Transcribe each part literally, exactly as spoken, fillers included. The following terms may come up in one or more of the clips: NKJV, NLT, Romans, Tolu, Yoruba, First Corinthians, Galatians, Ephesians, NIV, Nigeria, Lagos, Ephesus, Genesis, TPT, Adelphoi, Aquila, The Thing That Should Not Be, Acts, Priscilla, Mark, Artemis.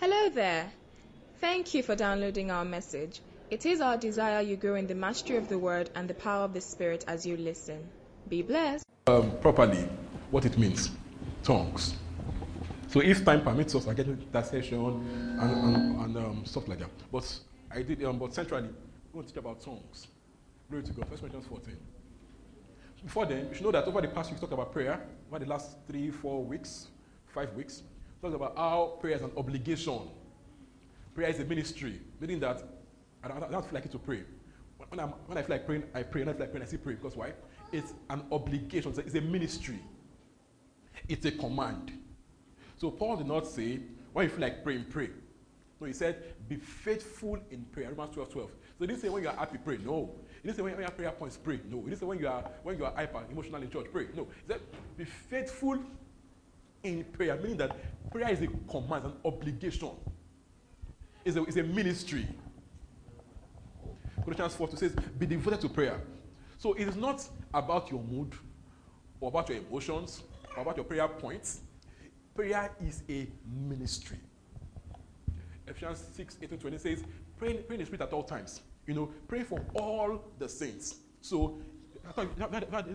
Hello there. Thank you for downloading our message. It is our desire you grow in the mastery of the word and the power of the spirit as you listen. Be blessed. Um, properly, what it means, tongues. So if time permits us, I get that session and, and, and um, stuff like that. But I did, um, but centrally, we want to teach about tongues. Glory to God. First Corinthians fourteen. Before then, you should know that over the past week, we talked about prayer. Over the last three, four weeks, five weeks. Talks about how prayer is an obligation. Prayer is a ministry, meaning that I don't, I don't feel like it to pray. When, I'm, when I feel like praying, I pray. When I feel like praying, I still pray. Because why? It's an obligation. It's a, it's a ministry. It's a command. So Paul did not say, when you feel like praying, pray. No, he said, be faithful in prayer. Romans twelve twelve. So he didn't say when you are happy, pray. No. He didn't say when you have prayer points, pray. No. He didn't say when you are when you are hyper, emotional in church, pray. No. He said, be faithful in prayer, meaning that prayer is a command, an obligation. It's a, it's a ministry. Galatians four two says, be devoted to prayer. So it is not about your mood, or about your emotions, or about your prayer points. Prayer is a ministry. Ephesians six eighteen to twenty says, pray, pray in the spirit at all times. You know, pray for all the saints. So I thought you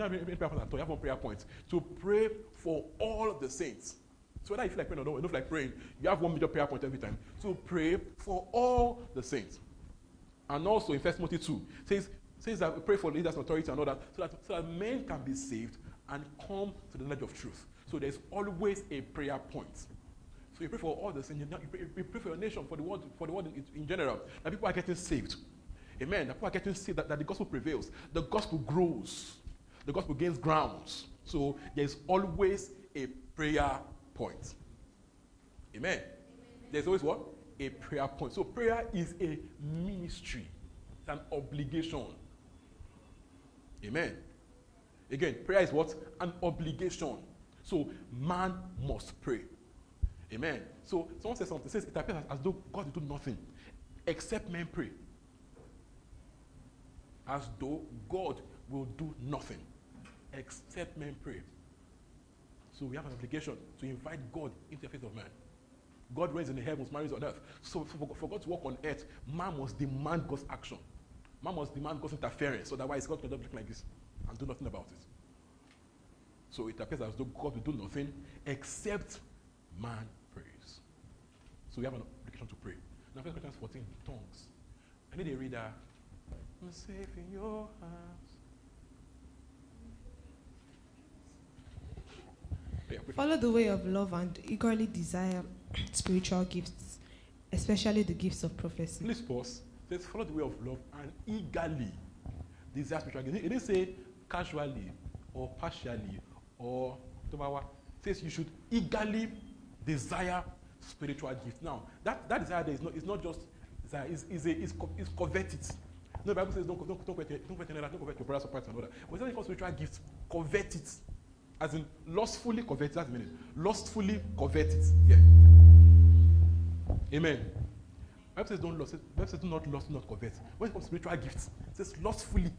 have one prayer point. To pray for all the saints. So whether you feel like praying or not, you don't feel like praying, you have one major prayer point every time. To pray for all the saints. And also in First Timothy two, it says, says that we pray for leaders, authority, and all that so, that, so that men can be saved and come to the knowledge of truth. So there's always a prayer point. So you pray for all the saints. You pray, you pray for your nation, for the world, for the world in, in general. That people are getting saved. Amen. That people are getting saved, that, that the gospel prevails. The gospel grows. The gospel gains grounds. So there's always a prayer point. Amen. Amen. There's always what? A prayer point. So prayer is a ministry. It's an obligation. Amen. Again, prayer is what? An obligation. So man must pray. Amen. So someone says something. Says it appears as, as though God will do nothing except men pray. As though God will do nothing except men pray. So we have an obligation to invite God into the face of man. God reigns in the heavens, man reigns on earth. So for, for God to work on earth, man must demand God's action. Man must demand God's interference. Otherwise, God cannot look like this and do nothing about it. So it appears as though God will do nothing except man prays. So we have an obligation to pray. Now, First Corinthians fourteen, tongues. I need a reader. I'm safe in your hands. Follow the way of love and eagerly desire spiritual gifts, especially the gifts of prophecy. Please pause. It says, follow the way of love and eagerly desire spiritual gifts. It didn't say casually or partially or whatever. It says you should eagerly desire spiritual gifts. Now, that, that desire there is not, it's not just desire, it's, it's, a, it's, co- it's coveted. No, the Bible says, don't, don't, don't covet don't covet another, don't covet your brother's property and all that. But when it comes to spiritual gifts, covet it. As in, lustfully covet it. That's the meaning. Lustfully covet it. Yeah. Amen. The Bible says, don't lust. The Bible says, do not lust, do not covet. When it comes to spiritual gifts, it says, lustfully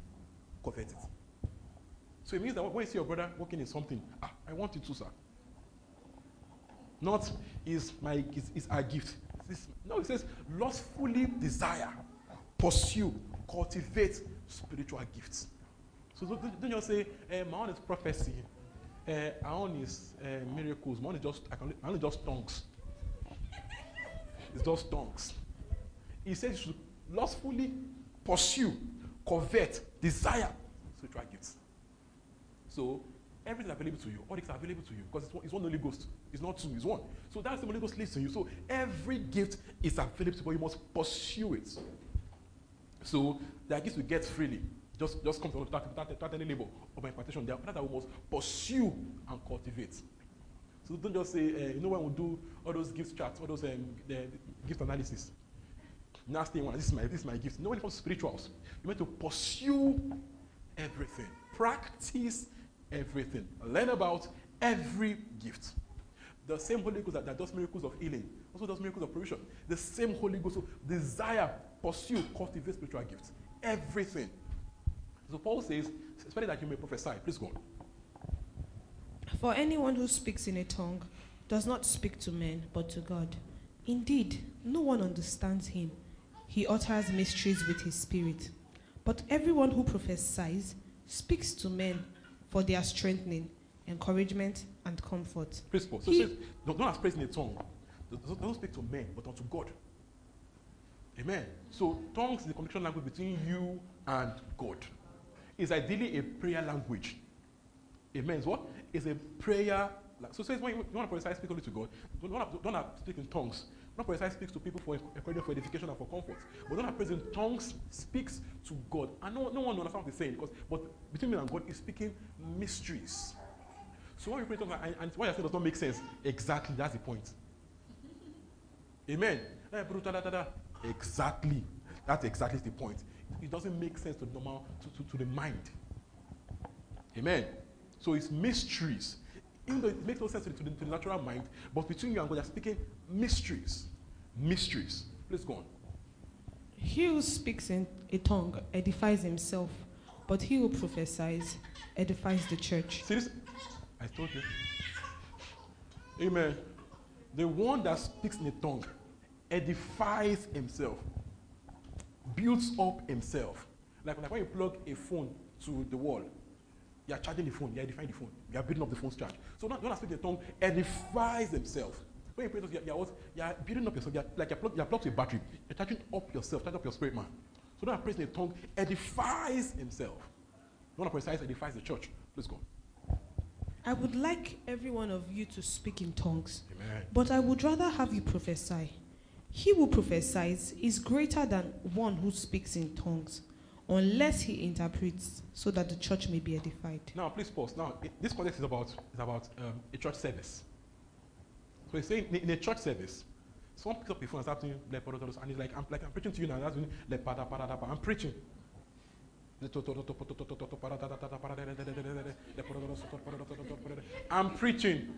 covet it. So it means that when you see your brother working in something, ah, I want it too, sir. Not, is my, is, is our gift. It's, no, it says, lustfully desire, pursue, cultivate spiritual gifts. So don't, don't just say, eh, my own is prophecy, eh, my own is eh, miracles, my own is just, I can, my own is just tongues. It's just tongues. He says you should lustfully pursue, covet, desire spiritual gifts. So everything is available to you, all things are available to you, because it's one, it's one Holy Ghost. It's not two, it's one. So that's the Holy Ghost lives in you. So every gift is available to you, but you must pursue it. So there are gifts we get freely. Just, just come to us without any labor of impartation. There are others that we must pursue and cultivate. So don't just say, uh, you know, when we do all those gift charts, all those um, the, the gift analysis. Nasty one. This is my, this is my gift. You know, when it comes to spirituals, you meant to pursue everything, practice everything, learn about every gift. The same Holy Ghost that, that does miracles of healing also does miracles of provision. The same Holy Ghost who desire, pursue, cultivate spiritual gifts. Everything. So Paul says, especially that you may prophesy. Please go on. For anyone who speaks in a tongue does not speak to men, but to God. Indeed, no one understands him. He utters mysteries with his spirit. But everyone who prophesies speaks to men for their strengthening, encouragement, and comfort. Praise God. So he, says, don't, don't have praise in a tongue. Don't, don't speak to men, but unto God. Amen. So tongues is the communication language between you and God. It's ideally a prayer language. Amen. It's what? It's a prayer. So it says when you, you want to prophesy, speak only to God. Don't, don't, have, don't have speak in tongues. Not prophesy speaks to people for encouragement, for edification, and for comfort. But don't have praise in tongues speaks to God. And no, no one understands what he's saying because, but between me and God, he's speaking mysteries. So when you pray in tongues, and, and what you're saying does not make sense. Exactly, that's the point. Amen. Exactly, that's exactly the point. It doesn't make sense to the normal, to, to, to the mind. Amen. So it's mysteries. Even though it makes no sense to the, to the natural mind, but between you and God, they are speaking mysteries. Mysteries. Please go on. He who speaks in a tongue edifies himself, but he who prophesies edifies the church. See this? I told you. Amen. The one that speaks in a tongue edifies himself, builds up himself. Like, like when you plug a phone to the wall, you are charging the phone, you are edifying the phone, you are building up the phone's charge. So now, you want to speak the tongue, edifies himself. When you pray, you are, you are building up yourself, you are, like you are, plug, you are plugged to a battery, you are charging up yourself, charging up your spirit man. So now, praise in the tongue, edifies himself. You want to precise, edifies the church. Please go. I would like every one of you to speak in tongues, Amen. But I would rather have you prophesy. He who prophesies is greater than one who speaks in tongues, unless he interprets, so that the church may be edified. Now, please pause. Now, it, this context is about is about um, a church service. So he's saying in, in a church service, someone picks up a phone and starts doing lepodotos, and he's like, I'm like I'm preaching to you now. That's when lepada I'm preaching. I'm preaching.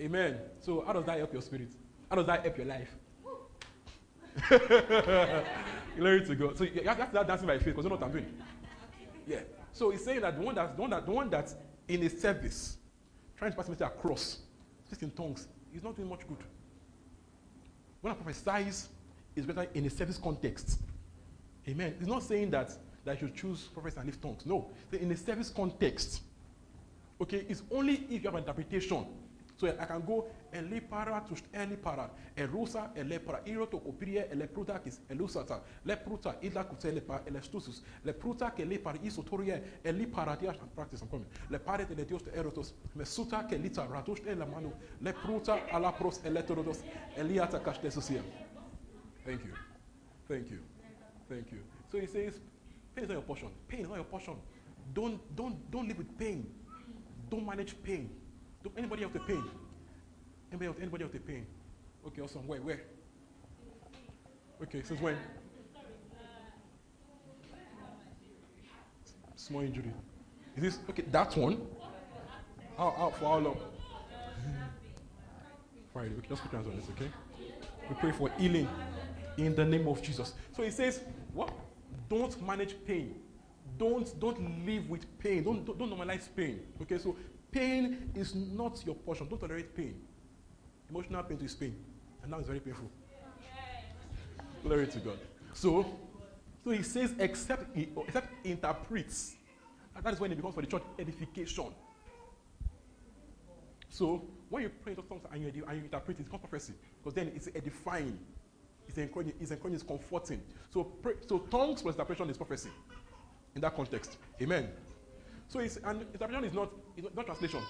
Amen. So how does that help your spirit? How does that help your life? Glory to God. So you have to start dancing by faith because you know what I'm doing. Yeah. So he's saying that the one that's the one that the one that's in a service, trying to pass a message across, speaks in tongues, is not doing much good. When I prophesize, is better in a service context. Amen. He's not saying that that you choose prophets and leave tongues. No. In a service context, okay, it's only if you have an interpretation. So I can go elipara to elipara, erusa elepara, iroto opiria elepruta kis elusata, lepruta ilakuta elepa elestusus, lepruta kelepari isotoria elipara diash and practice. I'm coming. Lepare teletios to erotos, mesuta kelita radosh elamano, lepruta alapros eletorodos, eliata kastesusia. Thank you. Thank you. Thank you. So he says, pain is not your portion. Pain is not your portion. Don't, don't, don't live with pain. Don't manage pain. Don't anybody have the pain. Anybody have, anybody have the pain? Okay, awesome. Where, where? Okay, since when? Small injury. Is this okay? That one. How, how for how long? Friday. Okay, let's put hands on this. Okay. We pray for healing in the name of Jesus. So he says, what? Don't manage pain. Don't don't live with pain. Don't, don't don't normalize pain. Okay, so pain is not your portion. Don't tolerate pain. Emotional pain is pain, and now it's very painful. Glory to God. So, so he says, except he, except he interprets, and that is when it becomes for the church edification. So when you pray in tongues and you and you interpret, it's not prophecy, because then it's edifying. It's encouraging, it's encouraging, it's comforting. So, pray, so tongues plus interpretation is prophecy in that context. Amen. So, it's, and interpretation is not, it's not translation.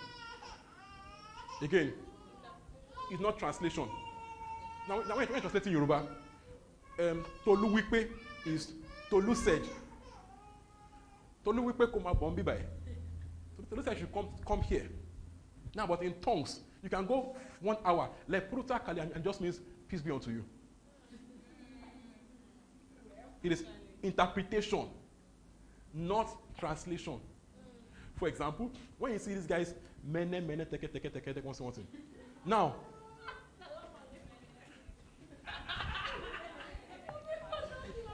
Again, it's not translation. Now, now when you translate in Yoruba, um, Tolu Wipe is Tolu said. Tolu Wipe koma bombi bai. Tolu said should come, come here. Now, but in tongues, you can go one hour, like Pruta Kali, and just means peace be unto you. It is interpretation, not translation. For example, when you see these guys, mene, mene, teke, teke, teke, teke, one, one, one. Now,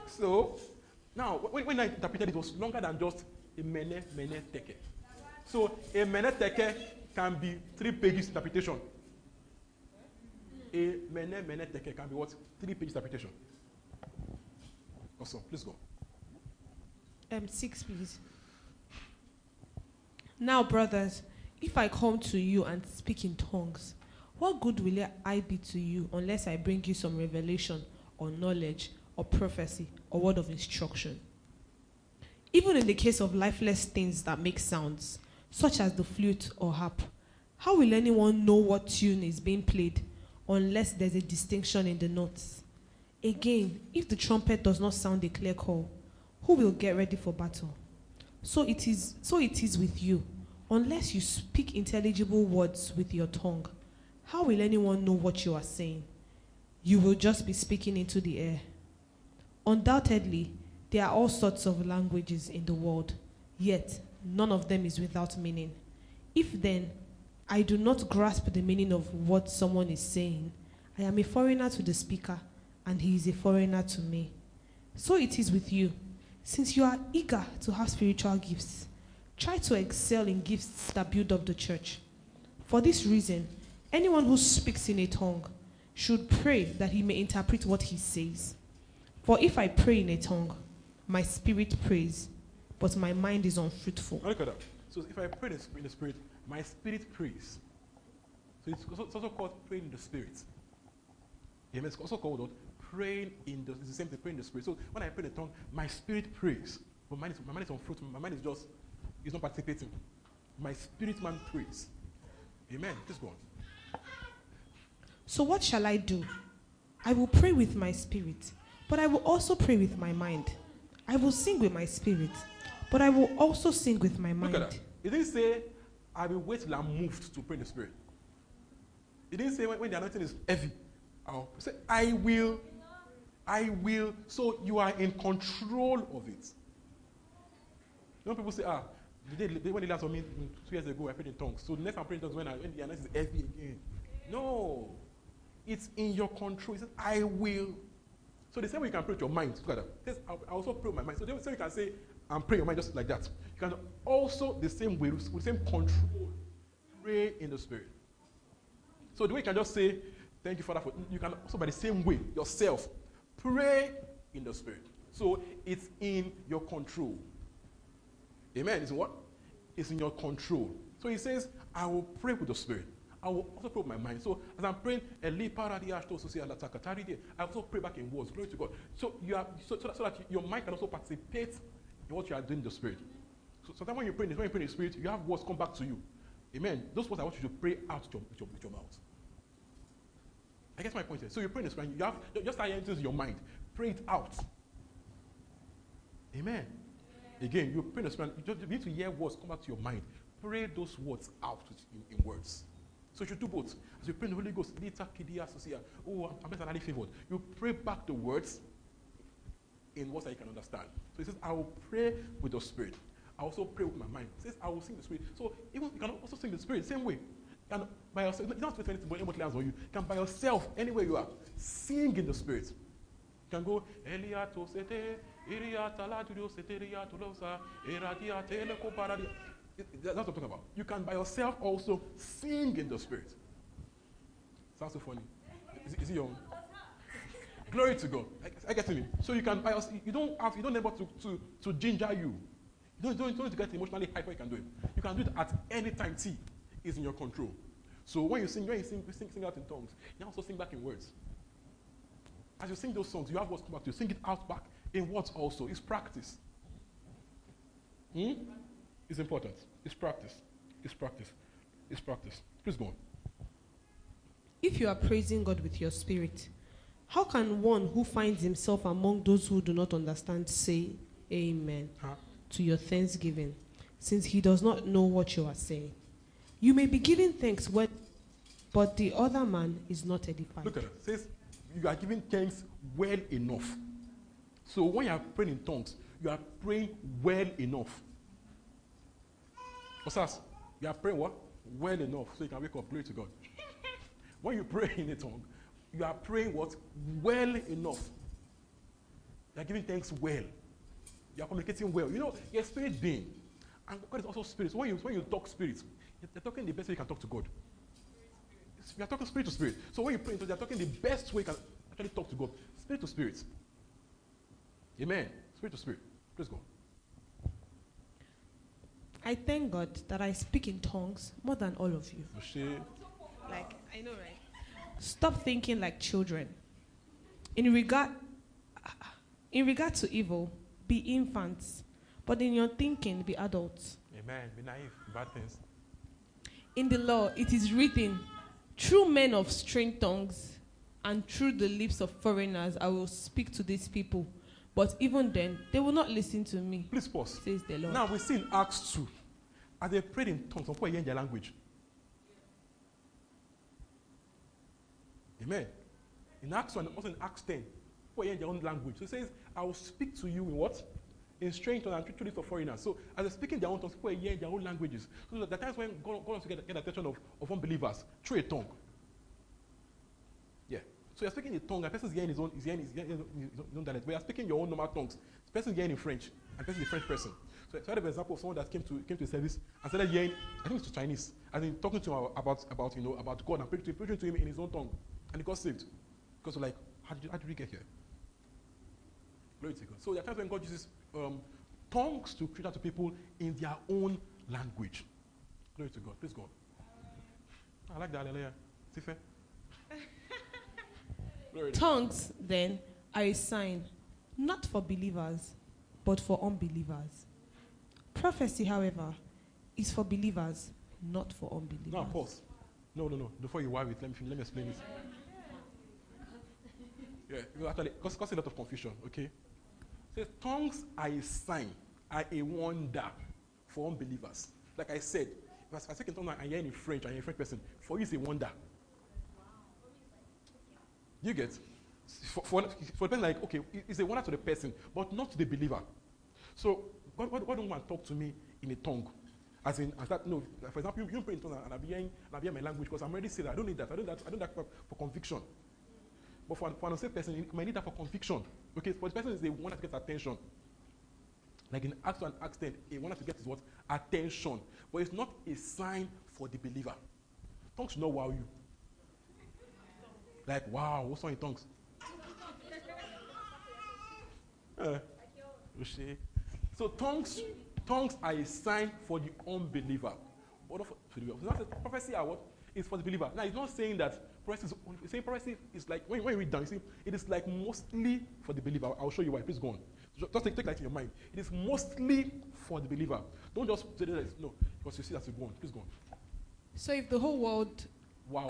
so, now, when, when I interpreted, it was longer than just a mene, mene, teke. So, a mene, teke can be three pages interpretation. it can be what? Three page interpretation. Awesome. Please go. Um, six, please. Now, brothers, if I come to you and speak in tongues, what good will I be to you unless I bring you some revelation or knowledge or prophecy or word of instruction? Even in the case of lifeless things that make sounds, such as the flute or harp, how will anyone know what tune is being played unless there's a distinction in the notes? Again, if the trumpet does not sound a clear call, who will get ready for battle? So it is, so it is with you. Unless you speak intelligible words with your tongue, how will anyone know what you are saying? You will just be speaking into the air. Undoubtedly, there are all sorts of languages in the world, yet none of them is without meaning. If then I do not grasp the meaning of what someone is saying, I am a foreigner to the speaker, and he is a foreigner to me. So it is with you. Since you are eager to have spiritual gifts, try to excel in gifts that build up the church. For this reason, anyone who speaks in a tongue should pray that he may interpret what he says. For if I pray in a tongue, my spirit prays, but my mind is unfruitful. Look at that. So if I pray in the spirit, my spirit prays. So it's also called praying in the spirit. It's also called what? Praying in the, it's the same thing, praying in the spirit. So when I pray in the tongue, my spirit prays, but my mind is, my mind is unfruitful. My mind is just, it's not participating. My spirit man prays. Amen. Just go on. So what shall I do? I will pray with my spirit, but I will also pray with my mind. I will sing with my spirit, but I will also sing with my mind. Look at that. It didn't say, I will wait till I'm moved to pray in the spirit. It didn't say when, when the anointing is heavy. I'll say, I will, I will. So you are in control of it. You know, people say, ah, they, they, when they last saw me two years ago, I prayed in tongues. So the next time I pray in tongues, when, I, when the anointing is heavy again. No. It's in your control. It says, I will. So the same way you can pray with your mind. Look at that. I also pray with my mind. So the same way you can say, I'm praying your mind just like that. You can also, the same way, with the same control, pray in the spirit. So the way you can just say, thank you, Father, for, you can also by the same way, yourself, pray in the spirit. So it's in your control. Amen. It's in what? It's in your control. So he says, I will pray with the spirit. I will also pray with my mind. So as I'm praying, I also pray back in words. Glory to God. So you are so, so, that, so that your mind can also participate in what you are doing in the spirit. So sometimes when you pray, when you pray in the spirit, you have words come back to you. Amen. Those words I want you to pray out with your, with your, with your mouth. I guess my point is, so you pray in the spirit, you have just like enters your mind. Pray it out. Amen. Yeah. Again, you pray in the spirit, you, just, you need to hear words come back to your mind. Pray those words out in, in words. So you should do both. As you pray in the Holy Ghost, oh, I'm personally favored. You pray back the words in words that you can understand. So it says, I will pray with the spirit. I also pray with my mind. It says, I will sing the spirit. So even you can also sing the spirit, same way. And by yourself, you don't have to anything but anybody else on you. You can by yourself, anywhere you are, sing in the spirit. You can go, that's what I'm talking about. You can by yourself also sing in the spirit. Sounds so funny. Is, is it your own? Glory to God. I, I get it. So you can by yourself, you don't have, you don't need to, to, to ginger you. You don't, you don't need to get emotionally hyper, you can do it. You can do it at any time, T. Is in your control. So when you sing, when you sing, you sing, sing out in tongues. You also sing back in words. As you sing those songs, you have words come back to you. Sing it out back in words also. It's practice. Hmm? It's important. It's practice. It's practice. It's practice. Please go on. If you are praising God with your spirit, how can one who finds himself among those who do not understand say amen huh? to your thanksgiving, since he does not know what you are saying? You may be giving thanks, when, but the other man is not edified. Look at it. It says, you are giving thanks well enough. So when you are praying in tongues, you are praying well enough. Osas, you are praying what? Well enough, so you can wake up. Glory to God. When you pray in a tongue, you are praying what? Well enough. You are giving thanks well. You are communicating well. You know, your spirit being. And God is also spirit. So when you, when you talk spirit, they're talking the best way you can talk to God. We are talking spirit to spirit. So when you pray in tongues, you are talking the best way you can actually talk to God. Spirit to spirit. Amen. Spirit to spirit. Praise God. I thank God that I speak in tongues more than all of you. Like, I know, right? Stop thinking like children. In regard, in regard to evil, be infants, but in your thinking, be adults. Amen. Be naive. Bad things. In the law, it is written, through men of strange tongues and through the lips of foreigners, I will speak to these people. But even then, they will not listen to me. Please pause. Says the Lord. Now we see in Acts two, as they prayed in tongues, some people hear their language. Amen. In Acts one, also in Acts ten, people hear their own language. So it says, I will speak to you in what? In strange tongues and through lips of foreigners. So as they speak in their own tongues, people hear their own languages. So that the times when God wants to get the attention of, of unbelievers through a tongue. So you're speaking in tongue, a person is hearing his own, is hearing his, his, his, his own dialect, but you're speaking your own normal tongues. The person is hearing in French, and the person is a French person. So, so I had an example of someone that came to came to a service and started hearing, I think it's to Chinese, and then talking to him about about you know about God and preaching, preaching to him in his own tongue, and he got saved. Because we're like, how did you, how did we get here? Glory to God. So there are times when God uses um, tongues to preach out to people in their own language. Glory to God. Praise God. I like that. Hallelujah. Is it fair? Tongues, then, are a sign, not for believers, but for unbelievers. Prophecy, however, is for believers, not for unbelievers. No, pause. No, no, no. Before you wipe it, let me let me explain this. Yeah, it actually cause, cause a lot of confusion, okay? So tongues are a sign, are a wonder for unbelievers. Like I said, if I speak in tongues and you're in French, and you're a French person, for you it's a wonder. You get, for, for, for the person, like, okay, it's a wonder to the person, but not to the believer. So, God, God, God don't want to talk to me in a tongue. As in, as that, no, for example, you, you pray in tongues and I'll be hearing, I'll be hearing my language because I'm already saved. I don't need that. I don't need that, I don't need that for, for conviction. But for, for an unsaved person, you might need that for conviction. Okay, for the person, it's a wonder to get attention. Like in Acts one and Acts ten, a wonder to get is what? Attention. But it's not a sign for the believer. Tongues should not wow you. Like, wow, what's on your tongues? uh, so tongues, tongues are a sign for the unbeliever. But for the believer. Prophecy are what? It's for the believer. Now, it's not saying that prophecy is, it's saying prophecy is like, when, when you read down, you see, it is like mostly for the believer. I'll show you why. Please go on. Just take, take that in your mind. It is mostly for the believer. Don't just say that. No, because you see that's go on. Please go on. So if the whole world... Wow.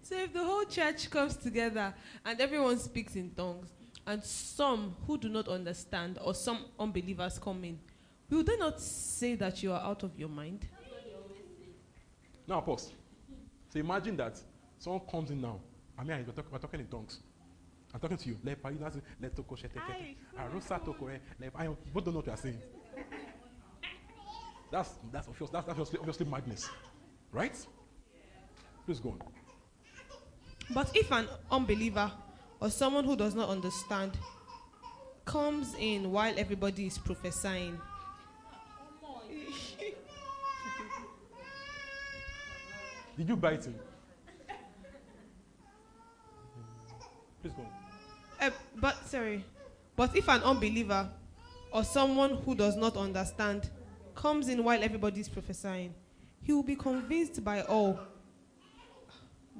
So if the whole church comes together and everyone speaks in tongues, and some who do not understand or some unbelievers come in, will they not say that you are out of your mind? Now, pause. So imagine that someone comes in now. I mean, we're, talk, we're talking in tongues. I'm talking to you. Both don't know what you are saying. That's, that's, obvious, that's obviously, obviously madness. Right? Please go on. But if an unbeliever or someone who does not understand comes in while everybody is prophesying, did you bite him? Please go on. Uh, but sorry, but if an unbeliever or someone who does not understand comes in while everybody is prophesying, he will be convinced by all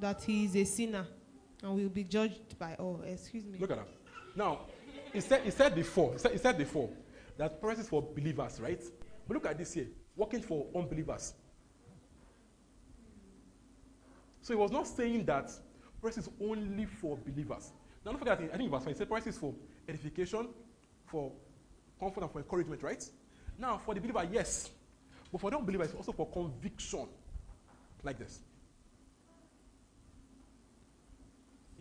that he is a sinner and will be judged by all. Excuse me. Look at that. Now, he said, he said before, he said, he said before that prayer is for believers, right? But look at this here, working for unbelievers. So he was not saying that prayer is only for believers. Now, don't forget, I think verse five, he said prayer is for edification, for comfort, and for encouragement, right? Now, for the believer, yes. But for the unbeliever, it's also for conviction, like this.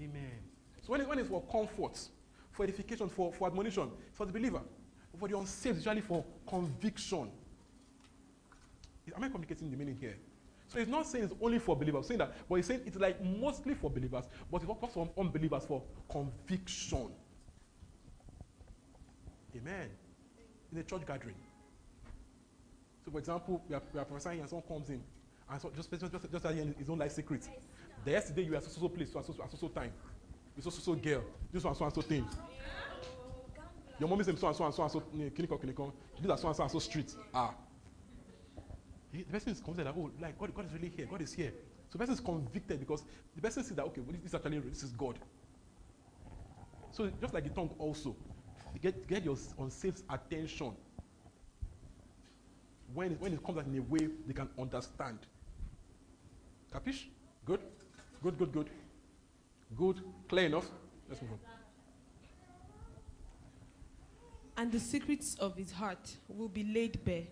Amen. So when, it, when it's for comfort, for edification, for, for admonition, for the believer, for the unsaved, usually for conviction. Am I communicating the meaning here? So it's not saying it's only for believers, saying that, but it's saying it's like mostly for believers, but it's not for unbelievers, for conviction. Amen. In a church gathering. So for example, we are, we are prophesying and someone comes in And so just, just, just, just tell him his own life secret. The yesterday you were so so place, so and so, so, so time. You so so so girl. This one so and so thing. Your mommy said so and so and so and so clinical clinical. These are so and so and so street. Ah. The person is convinced that oh, like God, God is really here. God is here. So the person is convicted because the person sees that okay, well, this is actually this is God. So just like the tongue also, get get your unsafe attention. When it, when it comes out in a way they can understand. Capish? Good? Good, good, good. Good, clear enough. Let's move on. And the secrets of his heart will be laid bare.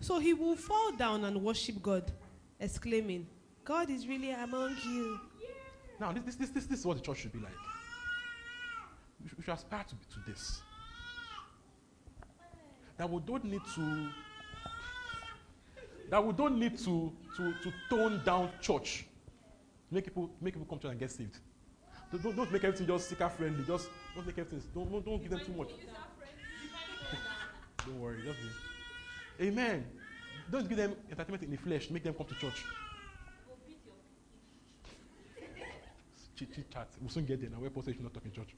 So he will fall down and worship God, exclaiming, God is really among you. Now, this, this, this, this is what the church should be like. We should, we should aspire to, to this. That we don't need to... That we don't need to, to, to tone down church. Make people make people come to church and get saved. Don't, don't make everything just seeker friendly. Just don't make everything. Don't don't, don't give them too much. Don't worry, just be. Amen. Don't give them entertainment in the flesh. Make them come to church. Chit chit chat. We'll soon get there. Now we're supposed to not talk in church.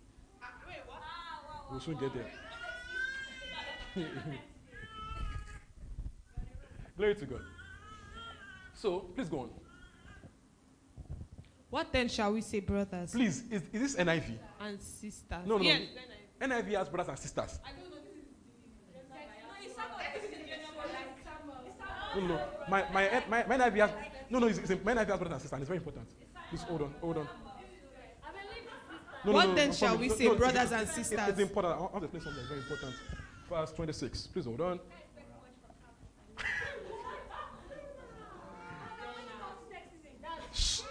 We'll soon get there. Glory to God. So, please go on. What then shall we say, brothers? Please, is, is this N I V? And sisters. No, no, yes. no. N I V has brothers and sisters. I don't know. No, no. My, my, my, my N I V has... No, no, it's, it's, my N I V has brothers and sisters. It's very important. Please, hold on, hold on. No, what no, no, then no, shall we no, say, no, brothers it's, and sisters? It's, it's important. I want to explain something very important. Verse twenty-six. Please, hold on.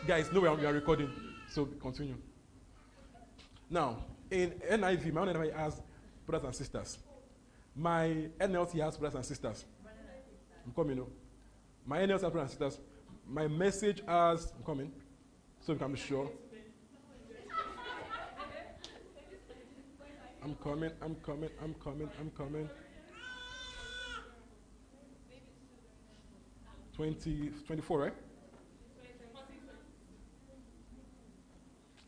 Guys, no, we are, we are recording, so continue. Now, in N I V, my own N I V has brothers and sisters. My N L T has brothers and sisters. I'm coming, no? My N L T has brothers and sisters. My message has, I'm coming, so we can be sure. I'm coming, I'm coming, I'm coming, I'm coming. twenty, twenty-four, right?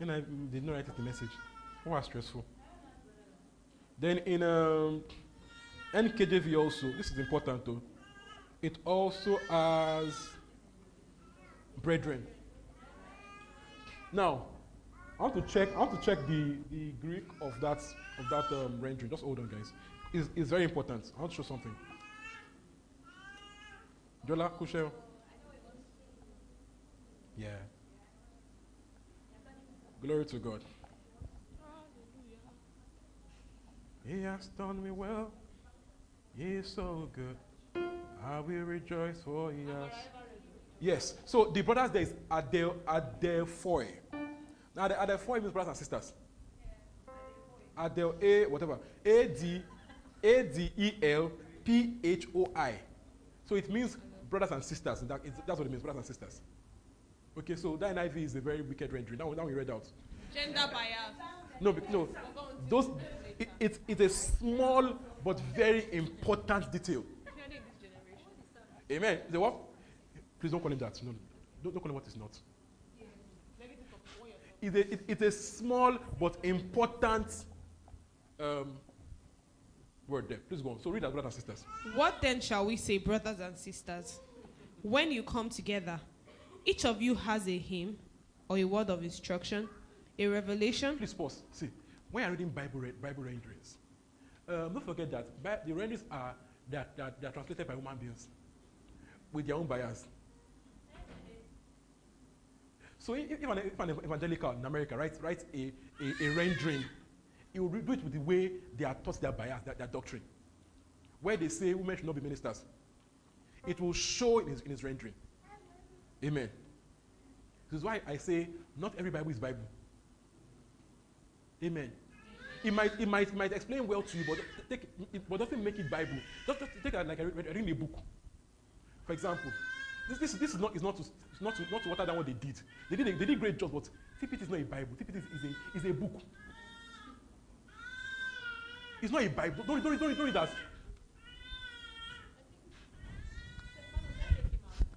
And I did not write it the message. It was stressful. Then in um, N K J V also, this is important though. It also has brethren. Now, I want to check. I want to check the, the Greek of that of that um, rendering. Just hold on, guys. It's, it's very important. I want to show something. Jola Kushel. Yeah. Glory to God. He has done me well. He is so good. I will rejoice for he has. Yes. So the brothers there is Adel Adelphoi. Now the Adelphoi means brothers and sisters. Adel A whatever. A D A D E L P H O I. So it means brothers and sisters. That is, that's what it means, brothers and sisters. Okay, so that N I V is a very wicked rendering. Now, now we read out. Gender bias. No, no. Those, it, it, it's a small but very important detail. Amen. The what? Please don't call him that. No, don't, don't call him what it's not. It's a, it, it's a small but important um, word there. Please go on. So read that, brothers and sisters. What then shall we say, brothers and sisters, when you come together? Each of you has a hymn, or a word of instruction, a revelation. Please pause. See, when you're reading Bible, Bible renderings, um, don't forget that Bi- the renderings are that that they are translated by human beings with their own bias. So if, if, an, if an evangelical in America writes, writes a, a, a rendering, it will do it with the way they are taught their bias, their, their doctrine. Where they say women should not be ministers, it will show in his, in his rendering. Amen. This is why I say not every Bible is Bible. Amen. It might it might might explain well to you, but take it, but doesn't make it Bible. Just, just take it like I read, reading a book. For example, this this this is not is not to it's not to not to water down what they did. They did a, they did great job, but T P T is not a Bible. T P T is, is a is a book. It's not a Bible. Don't don't don't don't read that.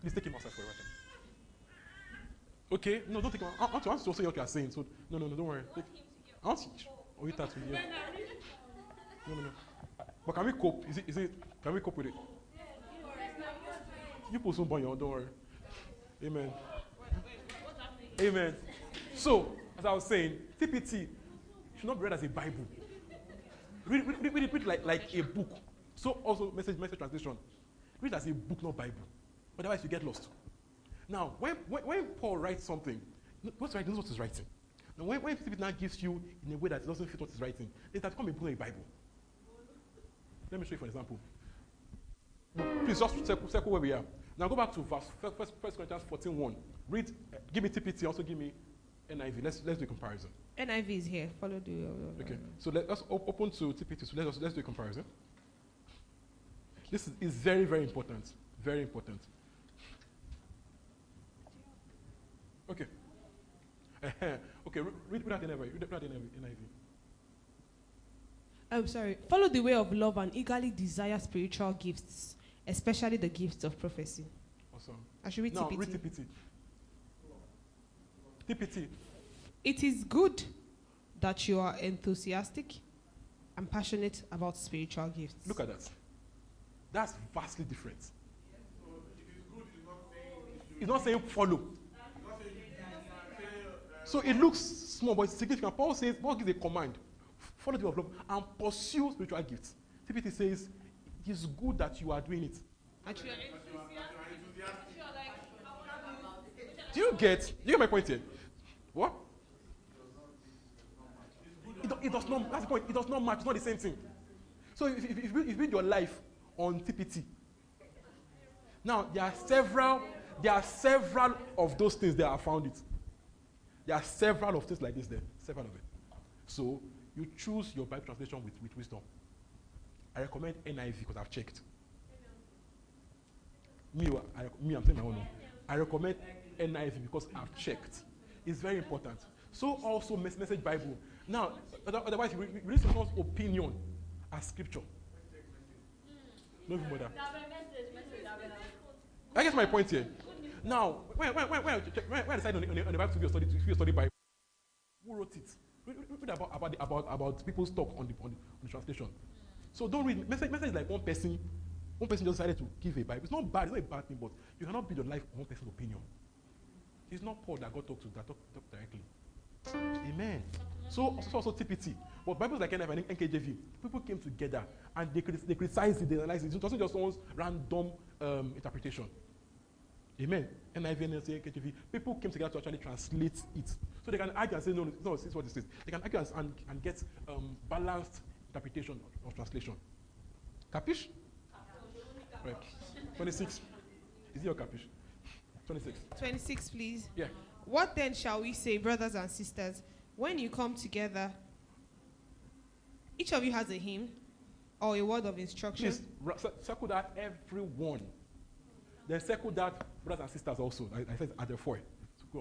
Please take him outside for a while. Okay, no, don't take my. I, I want to say what you are saying. So no, no, no, don't worry. Take, I want you. Oh, wait, that's yeah. No, no, no. But can we cope? Is it? Is it? Can we cope with it? You put some on your door. Amen. Amen. So, as I was saying, T P T should not be read as a Bible. Read, read, read, read it like, like a book. So also message message translation. Read it as a book, not Bible. Otherwise, you get lost. Now, when, when, when Paul writes something, what's writing knows what he's writing. Now, when, when T P T now gives you in a way that doesn't fit what he's writing, it has become a book, not a Bible. Let me show you for an example. Please just circle, circle where we are. Now go back to verse First, First Corinthians fourteen one. Read, uh, give me T P T, also give me N I V. Let's let's do a comparison. N I V is here. Follow the. Uh, okay. So let us op- open to T P T. So let us let's do a comparison. This is, is very very important. Very important. Okay. Uh-huh. Okay. Read, read that N I V. Read that N I V. I'm sorry. Follow the way of love and eagerly desire spiritual gifts, especially the gifts of prophecy. Awesome. I should read no, T P T. Read T P T. T P T. It is good that you are enthusiastic and passionate about spiritual gifts. Look at that. That's vastly different. Yes. So it is good, it's not saying, it's not saying follow. It's not saying you can fail, uh, so it looks small, but it's significant. Paul says, Paul gives a command. Follow the way of love and pursue spiritual gifts. T P T says, it is good that you are doing it. Actually, do you get? You get my point here. What? It, do, it does not. That's the point. It does not match. It's not the same thing. So if, if, if you build your life on T P T, now there are several. There are several of those things that I found it. There are several of things like this. There, several of it. So you choose your Bible translation with, with wisdom. I recommend N I V because I've checked. Me, I, me, I'm saying my own. I recommend N I V because I've checked. It's very important. So also message Bible. Now, otherwise we read someone's opinion as scripture. No mother. I guess my point here. Now, when when when when I decided on the, on the Bible to be a study to be a study Bible, who wrote it? Read about about the, about about people's talk on the on the, on the translation. So don't read message. Message is like one person. One person just decided to give a Bible. It's not bad. It's not a bad thing, but you cannot build your life on one person's opinion. It's not Paul that God talks to, that talk, talk directly. Amen. So, so also T P T. But Bibles like N F and N K J V, people came together and they, they criticized it, they analyzed it. It wasn't just someone's random um, interpretation. Amen. N I V, N L C, N K J V, people came together to actually translate it. So they can argue and say, no, no, this is what this is. They can argue and, and get um, balanced interpretation of, of translation. Capish? Right. twenty-six. Is it your capish? twenty-six. twenty-six, please. Yeah. What then shall we say, brothers and sisters, when you come together, each of you has a hymn or a word of instruction? Please, circle that everyone. Then circle that brothers and sisters also. I, I said at the four. So go.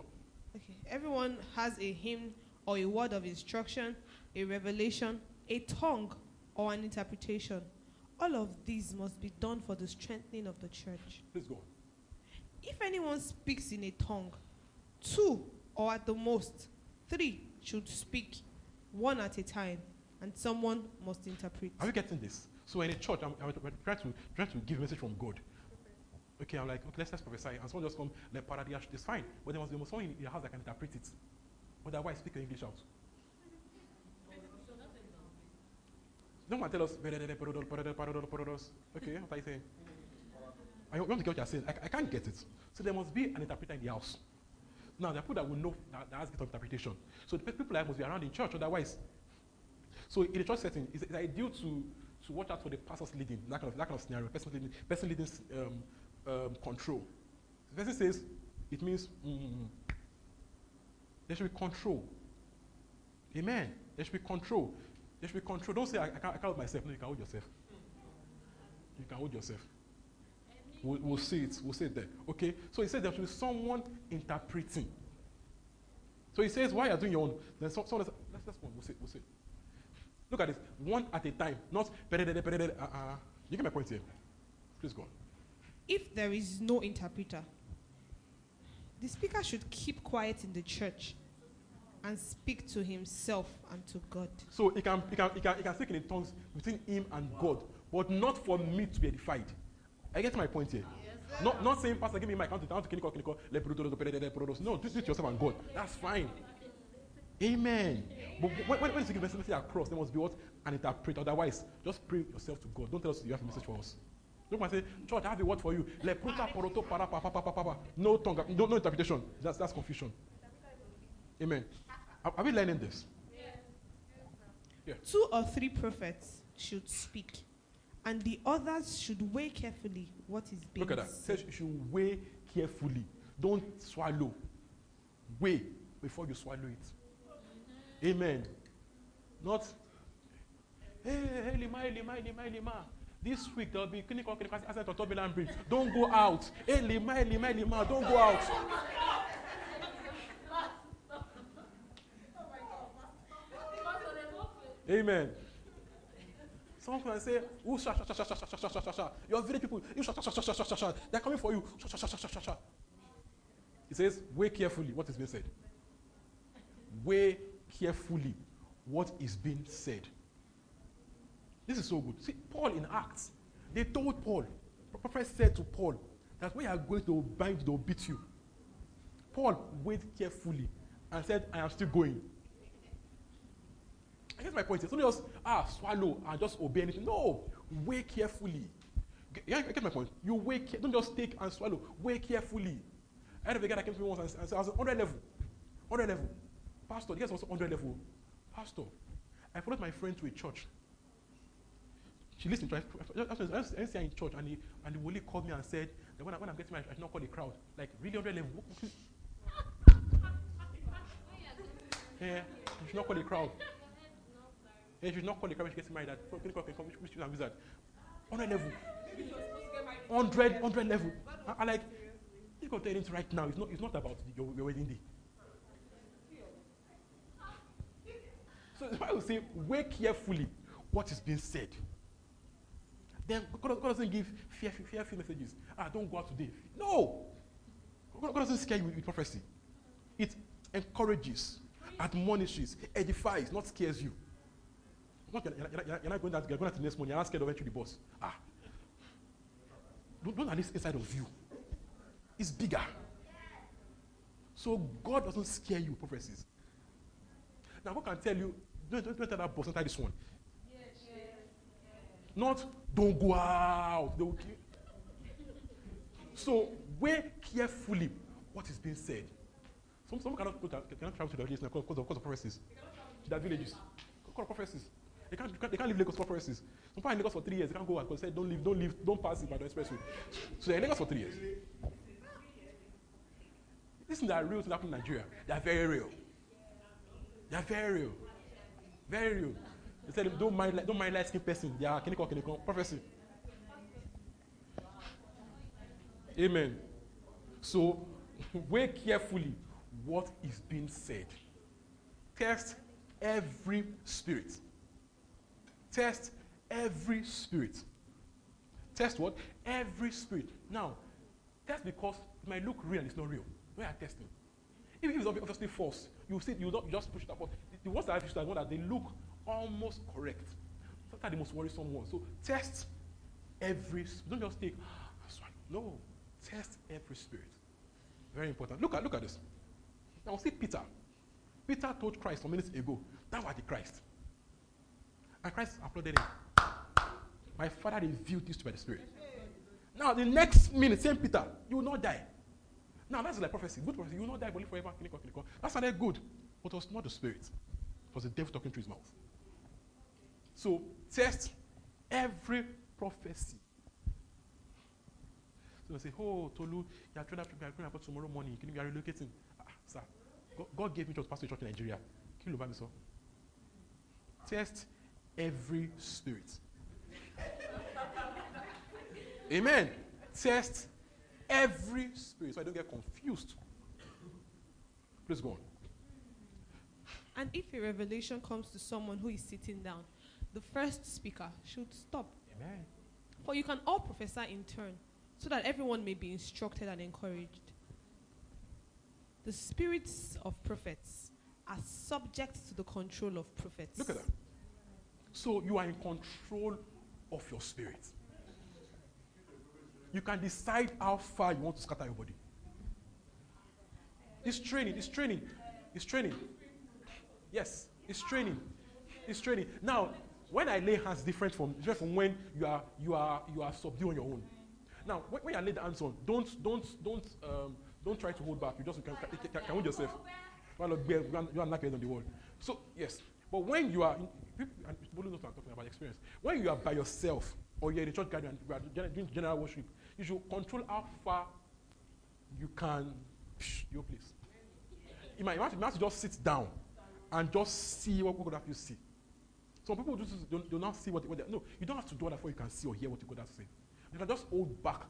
Okay. Everyone has a hymn or a word of instruction, a revelation, a tongue, or an interpretation. All of these must be done for the strengthening of the church. Please go on. If anyone speaks in a tongue, two or at the most three should speak, one at a time, and someone must interpret. Are you getting this? So in a church, I'm, I'm trying to trying to give a message from God. Okay, I'm like, okay, let's, let's prophesy, and someone just come, like, paradiash, it's fine. But there must be someone in the house that can interpret it. Otherwise, speak your English out. No one tell us, okay, what are you saying? I don't get what you're saying. I, I can't get it. So there must be an interpreter in the house. Now, there are people that will know that, that has gift of interpretation. So the people that must be around in church, otherwise. So in a church setting, it's, it's ideal to, to watch out for the pastor's leading, that kind of, that kind of scenario, person leading, person leading um, um, control. The person says, it means, mm, there should be control. Amen. There should be control. There should be control. Don't say, I, I, can't, I can't hold myself. No, you can hold yourself. You can hold yourself. We'll, we'll see it. We'll see it there. Okay? So he says there should be someone interpreting. So he says, why are you doing your own? Then so, someone says, let's let's go. We'll see it. We'll see it. Look at this. One at a time. Not, uh, uh. You get my point here. Please go on. If there is no interpreter, The speaker should keep quiet in the church and speak to himself and to God. So he can, he can, he can, he can speak in tongues between him and wow. God, but not for me to be edified. I get my point here. Yes, not, not saying, Pastor, give me my count down to clinical, clinical. No, do it yourself and God. That's fine. Amen. But when, when, when you give a message across, there must be what? An interpreter. Otherwise, just pray yourself to God. Don't tell us you have a message for us. Don't want to say, Church, I have a word for you. No tongue, no, no interpretation. That's, that's confusion. Amen. Are, are we learning this? Yeah. Two or three prophets should speak, and the others should weigh carefully what is being said. Look at that. Says you should weigh carefully. Don't swallow. Weigh before you swallow it. Amen. Not, hey, hey, lima, lima, lima, lima. This week there will be clinical, clinical, asset, turbulent break. Don't go out. Hey, lima, lima, lima. Don't go out. Amen. Some can say, oh, sha, sha, sha, sha, sha, sha, sha, sha, sha. Your village people, you sha, sha, sha, sha, sha, sha. They're coming for you. Sha, sha, sha, sha, sha, sha. He says, weigh carefully what is being said. Weigh carefully what is being said. This is so good. See, Paul in Acts, they told Paul, the prophet said to Paul, that when you are going to bind, they will beat you. Paul weighed carefully and said, I am still going. I guess my point is, don't just ah, swallow and just obey anything. No, weigh carefully. I get my point. You weigh, don't just take and swallow. Weigh carefully. I had a guy that came to me once and said, I was on one hundred level. one hundred level. Pastor, the guy was on one hundred level. Pastor, I followed my friend to a church. She listened to I didn't see her in church, and he, and the woli called me and said that when, I, when I'm getting married, I should not call the crowd. Like, really one hundred level? Yeah, I should not call the crowd. And she's not called the crowd when she gets married. That clinical can come, which is a wizard. one hundred level. one hundred, one hundred level. I, I like, you can tell it right now. It's not, it's not about your, your wedding day. So that's why I would say, weigh carefully what is being said. Then God, God doesn't give fear, fear, fear messages. Ah, don't go out today. No! God, God doesn't scare you with, with prophecy. It encourages, admonishes, edifies, not scares you. You're not, you're not going that you're going to the next morning, you're not scared of entering the boss. Ah. Don't let this inside of you. It's bigger. So God doesn't scare you, prophecies. Now God can tell you, don't, don't, don't tell that boss, don't tell this one. Yes, yes, yes. Not don't go out. They will kill you. So weigh carefully what is being said. Some some cannot go to, cannot travel to their villages now because of, because of prophecies. To their villages. Prophecies. They can't, they can't leave Lagos for prophecies. Some people in Lagos for three years, they can't go out because they said, don't leave, don't leave, don't pass it by the expressway. So they're in Lagos for three years. These things are real to happen in Nigeria. They're very real. They're very real. Very real. They said, don't mind, don't mind light skin person. They are clinical, clinical prophecy. Amen. So, weigh carefully what is being said. Test every spirit. Test every spirit. Test what? Every spirit. Now, that's because it might look real and it's not real. We are testing. If it's obviously false, you see, you don't just push it up. The ones that I've used are the ones that they look almost correct. Sometimes the most worrisome ones. So test every spirit. Don't just take, ah, no. Test every spirit. Very important. Look at look at this. Now see Peter. Peter told Christ some minutes ago, thou art the Christ. And Christ applauded him. My Father revealed this to me by the Spirit. Now, the next minute, Saint Peter, you will not die. Now, that's like prophecy. Good prophecy. You will not die, but live forever. That sounded good. But it was not the Spirit. It was the devil talking through his mouth. So, test every prophecy. So, they say, oh, Tolu, you are trying to be about tomorrow morning. You are relocating. Ah, sir. God gave me to pastor church in Nigeria. Can you look at me, sir? Test every spirit. Amen. Test every spirit so I don't get confused. Please go on. And if a revelation comes to someone who is sitting down, the first speaker should stop. Amen. For you can all prophesy in turn so that everyone may be instructed and encouraged. the spirits of prophets are subject to the control of prophets. Look at that. So you are in control of your spirit. You can decide how far you want to scatter your body. It's training, it's training, it's training. Yes, it's training, it's training. Now, when I lay hands, different from different from when you are you are you are subdued on your own. Now, when, when I lay the hands on, don't don't don't um, don't try to hold back. You just can can, can, can hold yourself. You are naked on the wall. So yes, but when you are, people don't know what I'm talking about experience. When you are by yourself or you're in a church gathering, you are doing general worship, you should control how far you can your place. You might have to just sit down and just see what God have you see. Some people just don't, do not see what, what they no. You don't have to do that before you can see or hear what God has said. You can just hold back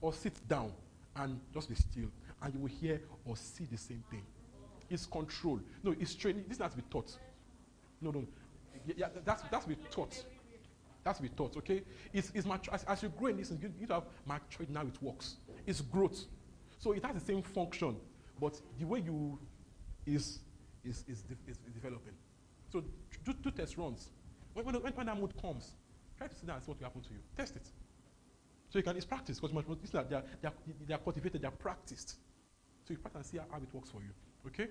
or sit down and just be still, and you will hear or see the same thing. It's control. No, it's training. This has to be taught. No, no, yeah, that's that's be taught. That's be taught. Okay, it's it's mature. As, as you grow in this, you need to have maturity. Now it works. It's growth. So it has the same function, but the way you is is is, de- is developing. So do, do test runs. When, when, when that mood comes, try to see that what will happen to you. Test it. So you can. It's practice because they are, they are they are cultivated. They are practiced. So you practice and see how it works for you. Okay,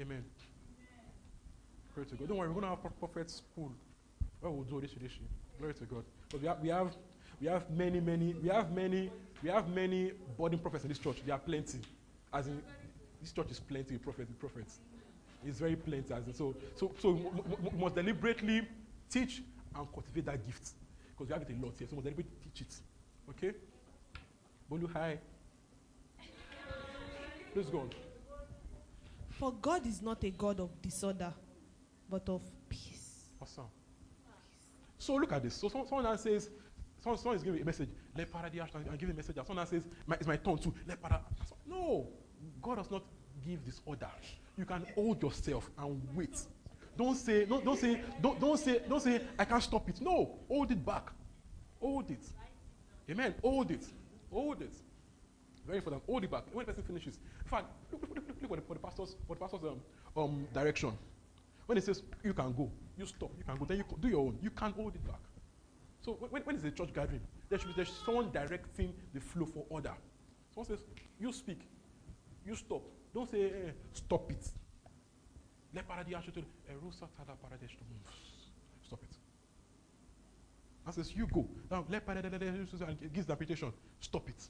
amen. Glory to God. Don't worry, we're gonna have prophets school. Well, we'll do this tradition. Glory to God. But we have, we have, we have many, many, we have many, we have many budding prophets in this church. There are plenty. As in, this church is plenty with prophets. With prophets, it's very plenty. As in, so, so, so we m- m- must deliberately teach and cultivate that gift because we have it a lot here. So we must deliberately teach it. Okay. Bolu hi. Please go on. For God is not a God of disorder, but of peace. Awesome. So look at this. So some, someone says, someone, someone is giving me a message. Let paradise and give a message. Someone says, my, it's my turn too. Let paradise. No, God does not give disorder. You can hold yourself and wait. Don't say, don't, don't say, don't, don't say, don't say, I can't stop it. No, hold it back. Hold it. Amen. Hold it. Hold it. Very important. Hold it back. When the person finishes, in fact, look, look, look, look, look for the pastor's, for the pastor's um, um, direction. When he says you can go, you stop. You can go. Then you do your own. You can hold it back. So when, when is a church gathering? There should be there's someone directing the flow for order. Someone says you speak, you stop. Don't say eh, stop it. Stop it. I says you go. Now let and gives the interpretation. Stop it.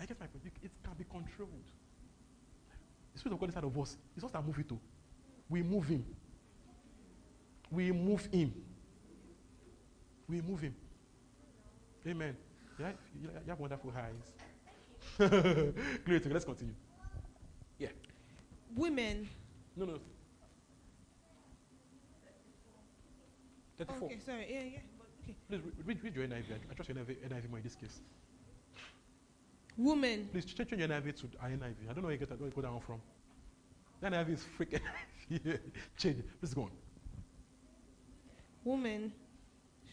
I get my point. It can be controlled. The Spirit of God inside of us. It's us that move it to. We move him. We move him. We move him. Amen. Yeah, you have wonderful eyes. Glory to God. Let's continue. Yeah. Women. No, no. thirty-four. Okay, sorry. Yeah, yeah. Okay. Please read, read your N I V. I trust your N I V more in this case. Woman. Please change your N I V to N I V. I don't know where you get that, where you got that one from. That N I V is freaking change. Please go on. Woman.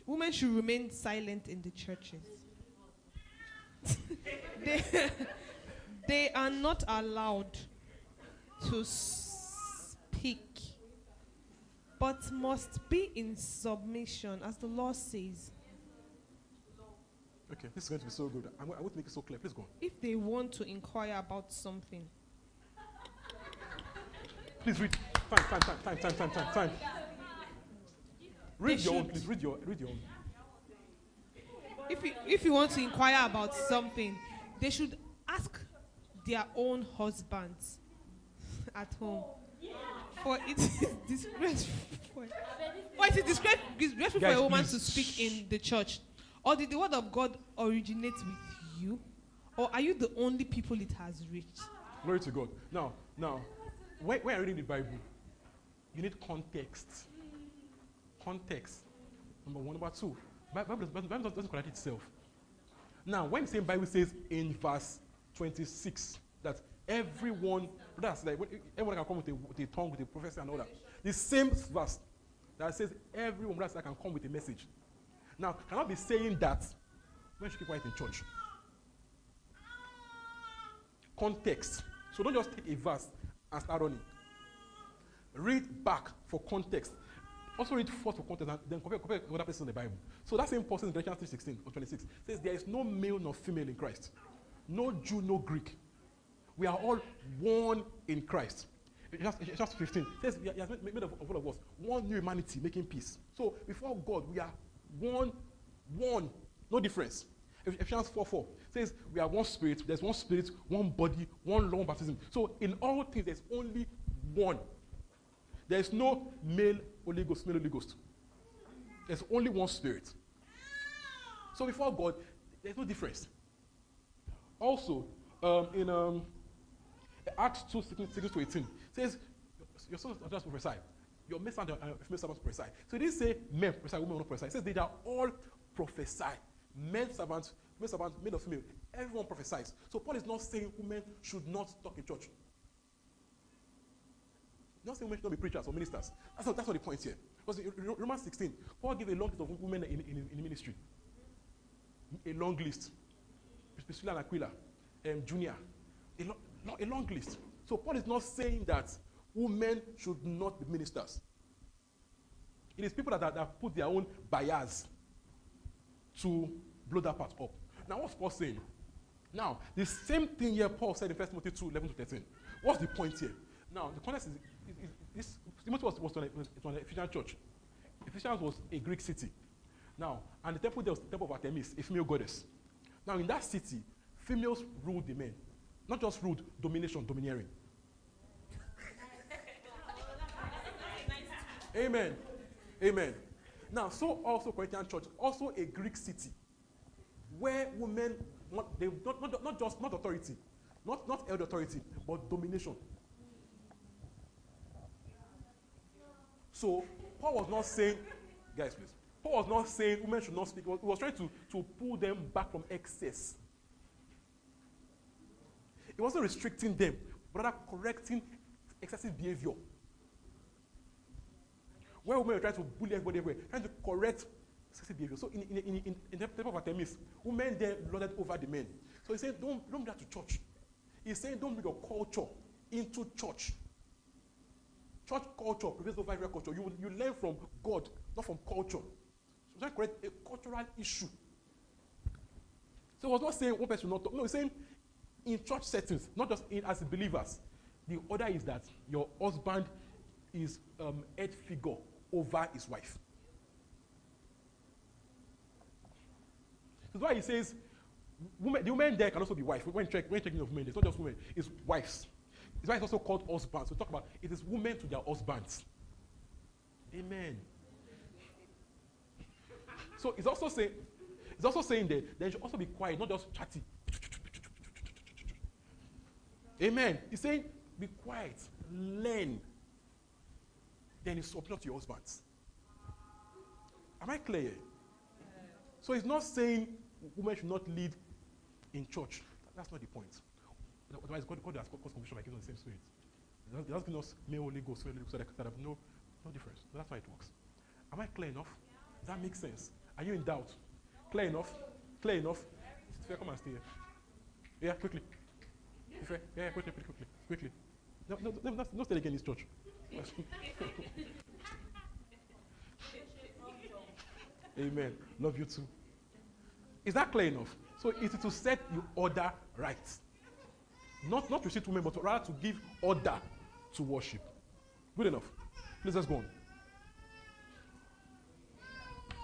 Women should remain silent in the churches. they, they are not allowed to speak, but must be in submission, as the law says. Okay, this is going to be so good. I'm, I would make it so clear. Please go on. If they want to inquire about something. Please read. Time, time, time, time, time, time, time, time. Read they your should. own, please. Read your, read your own. If you, if you want to inquire about something, they should ask their own husbands at home. For it is disgraceful. For it is disgraceful for a woman to speak in the church. Or did the word of God originate with you? Or are you the only people it has reached? Glory to God. Now, now, when, when I read the Bible, you need context. Context. Number one. Number two. Bible, Bible, Bible doesn't correct itself. Now, when the same Bible says in verse twenty-six that everyone, that's like everyone can come with a, with a tongue, with a prophecy and all that. The same verse that says everyone that can come with a message. Now, cannot be saying that when should people write in church? Context. So don't just take a verse and start running. Read back for context. Also read first for context and then compare, compare with other places in the Bible. So that same person in Galatians three sixteen or twenty-six says there is no male nor female in Christ. No Jew, no Greek. We are all one in Christ. Just fifteen says he has made of all of us one new humanity, making peace. So before God, we are one, one, no difference. Ephesians four four says we are one spirit, there's one spirit, one body, one long baptism. So in all things, there's only one. There is no male Holy Ghost, male Holy Ghost. There's only one spirit. So before God, there's no difference. Also, um, in um, Acts two sixteen to eighteen says, your sons are just prophesy. Your male and female servants prophesy. So it didn't say men prophesy, women not prophesy. It says they are all prophesy. Men servants, women servants, men or female. Everyone prophesies. So Paul is not saying women should not talk in church. Not saying women should not be preachers or ministers. That's not, that's not the point here. Because in Romans sixteen, Paul gave a long list of women in, in, in ministry. A long list. Priscilla and Aquila, um, Junior. A, lo lo a long list. So Paul is not saying that women should not be ministers. It is people that, that, that put their own bias to blow that part up. Now what's Paul saying? Now, the same thing here Paul said in First Timothy two eleven to thirteen. What's the point here? Now, the context is, This, Timothy was, was, to an, was to an Ephesian church. Ephesians was a Greek city. Now, and the temple there was the temple of Artemis, a female goddess. Now, in that city, females ruled the men. Not just ruled, domination, domineering. Amen. Amen. Now, so also Corinthian church, also a Greek city, where women, not, they, not, not, not just, not authority, not, not elder authority, but domination. So Paul was not saying, guys, please. Paul was not saying women should not speak. He was trying to, to pull them back from excess. He wasn't restricting them, but rather correcting excessive behavior. Where women were trying to bully everybody, everywhere, trying to correct excessive behavior. So in, in, in, in, in the temple of Artemis, women there lorded over the men. So he's saying, don't, don't do that to church. He's saying, don't bring your culture into church. Church culture prevails over every culture. You, you learn from God, not from culture. So that creates a cultural issue. So it was not saying one person will not talk. No, it's saying in church settings, not just in, as believers. The order is that your husband is um, head figure over his wife. That's why he says women, the women there can also be wife. When checking when of women, it's not just women, it's wives. It's why it's also called husbands. We talk about it is women to their husbands. Amen. So it's also saying, it's also saying that they should also be quiet, not just chatty. Amen. It's saying be quiet, learn. Then it's submitted to your husbands. Am I clear? So it's not saying women should not lead in church. That's not the point. Otherwise, God, God has caused confusion by giving us the same spirit. He has given us male Holy Ghost, male Holy Ghost, so there is no, no difference. So that's how it works. Am I clear enough? Does that make sense? Are you in doubt? Clear enough? Clear enough? If you come and stay here. Yeah, quickly. If you, yeah, quickly, quickly, quickly. No, no, no, no, no stay again in this church. Amen. Love you too. Is that clear enough? So it's to set your order right. Not, not to sit women, but rather to give order to worship. Good enough. Please, let's go on.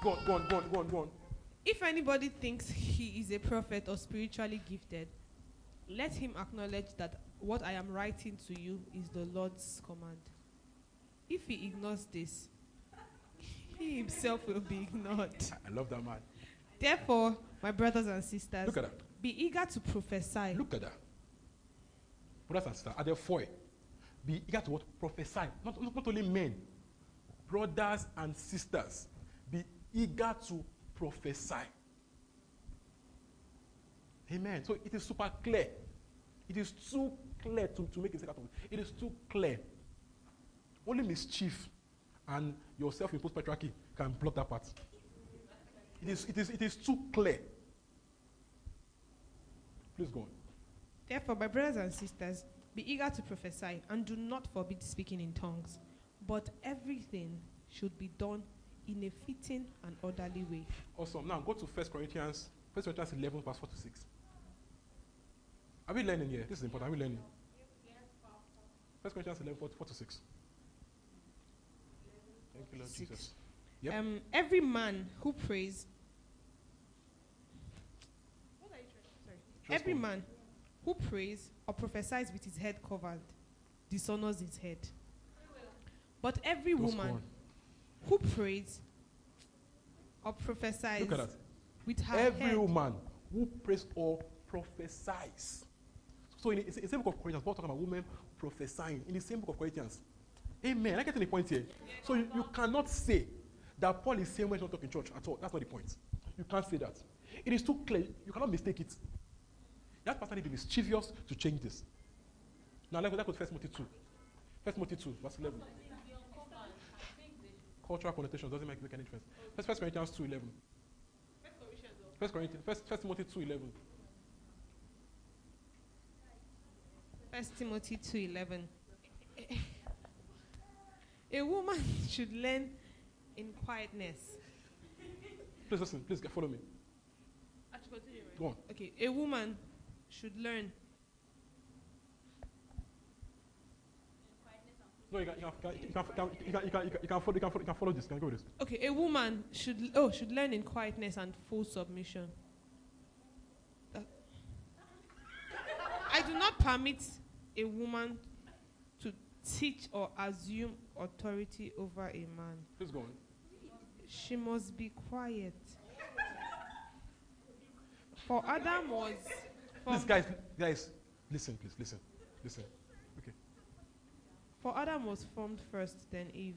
Go on, go on, go on, go on, go on. If anybody thinks he is a prophet or spiritually gifted, let him acknowledge that what I am writing to you is the Lord's command. If he ignores this, he himself will be ignored. I love that man. Therefore, my brothers and sisters, look at that. Be eager to prophesy. Look at that. Brothers and sisters, are there four? Be eager to what? Prophesy. Not, not, not only men. Brothers and sisters, be eager to prophesy. Amen. So it is super clear. It is too clear to, to make a second. It is too clear. Only mischief and your self-imposed patriarchy can block that part. It is, it is, it is too clear. Please go on. Therefore, my brothers and sisters, Be eager to prophesy, and do not forbid speaking in tongues, but everything should be done in a fitting and orderly way. Awesome. Now go to First Corinthians, First Corinthians eleven, verse four to six. Are we learning here? This is important. Are we learning? First Corinthians eleven, four to six. Thank you, Lord six. Jesus. Yep. Um, every man who prays. What are you trying? Sorry. Every man who prays or prophesies with his head covered dishonors his head. But every Just woman one. who prays or prophesies Look at that. with her every head. Every woman who prays or prophesies. So in the, in the same book of Corinthians, Paul talking about women prophesying in the same book of Corinthians. Amen. I get to the point here. So you, you cannot say that Paul is saying when he's not talking church at all. That's not the point. You can't say that. It is too clear. You cannot mistake it. That person needs to be mischievous to change this. Now let's go back to First Timothy two. First Timothy two, verse eleven. Cultural connotation doesn't make, make any difference. First, First Corinthians two eleven. First Corinthians. First, First Timothy two eleven. First Timothy two eleven. A woman should learn in quietness. Please listen. Please follow me. I should continue, right? Go on. Okay. A woman should learn. No, you can follow this. Can go with this. Okay, a woman should oh should learn in quietness and full submission. Uh, I do not permit a woman to teach or assume authority over a man. Please go on. She must be quiet. For Adam was. Please, guys, guys, listen, please, listen, listen. For Adam was formed first, then Eve.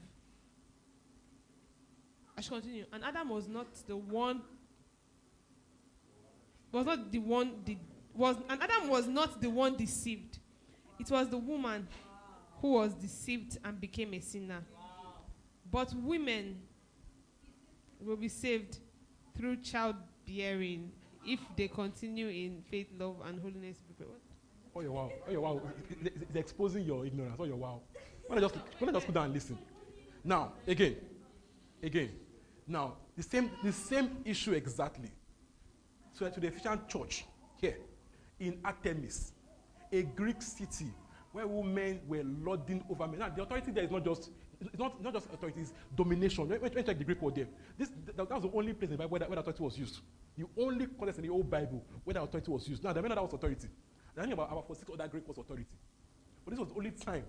I should continue. And Adam was not the one. Was not the one. De- was and Adam was not the one deceived. It was the woman who was deceived and became a sinner. But women will be saved through childbearing if they continue in faith, love, and holiness. Oh, your wow. Oh, your wow. It's exposing your ignorance. Oh, your wow. Why don't I just, why don't I just go down and listen? Now, again. Again. Now, the same the same issue exactly. So to the Ephesian church here in Artemis, a Greek city where women were lording over men. Now, the authority there is not just it's not, not just authority, it's domination. When you check the Greek word there, this, that, that was the only place in the Bible where, that, where authority was used. The only context in the old Bible where that authority was used. Now, the men that was authority. I think about, about for six other Greek was authority. But this was the only time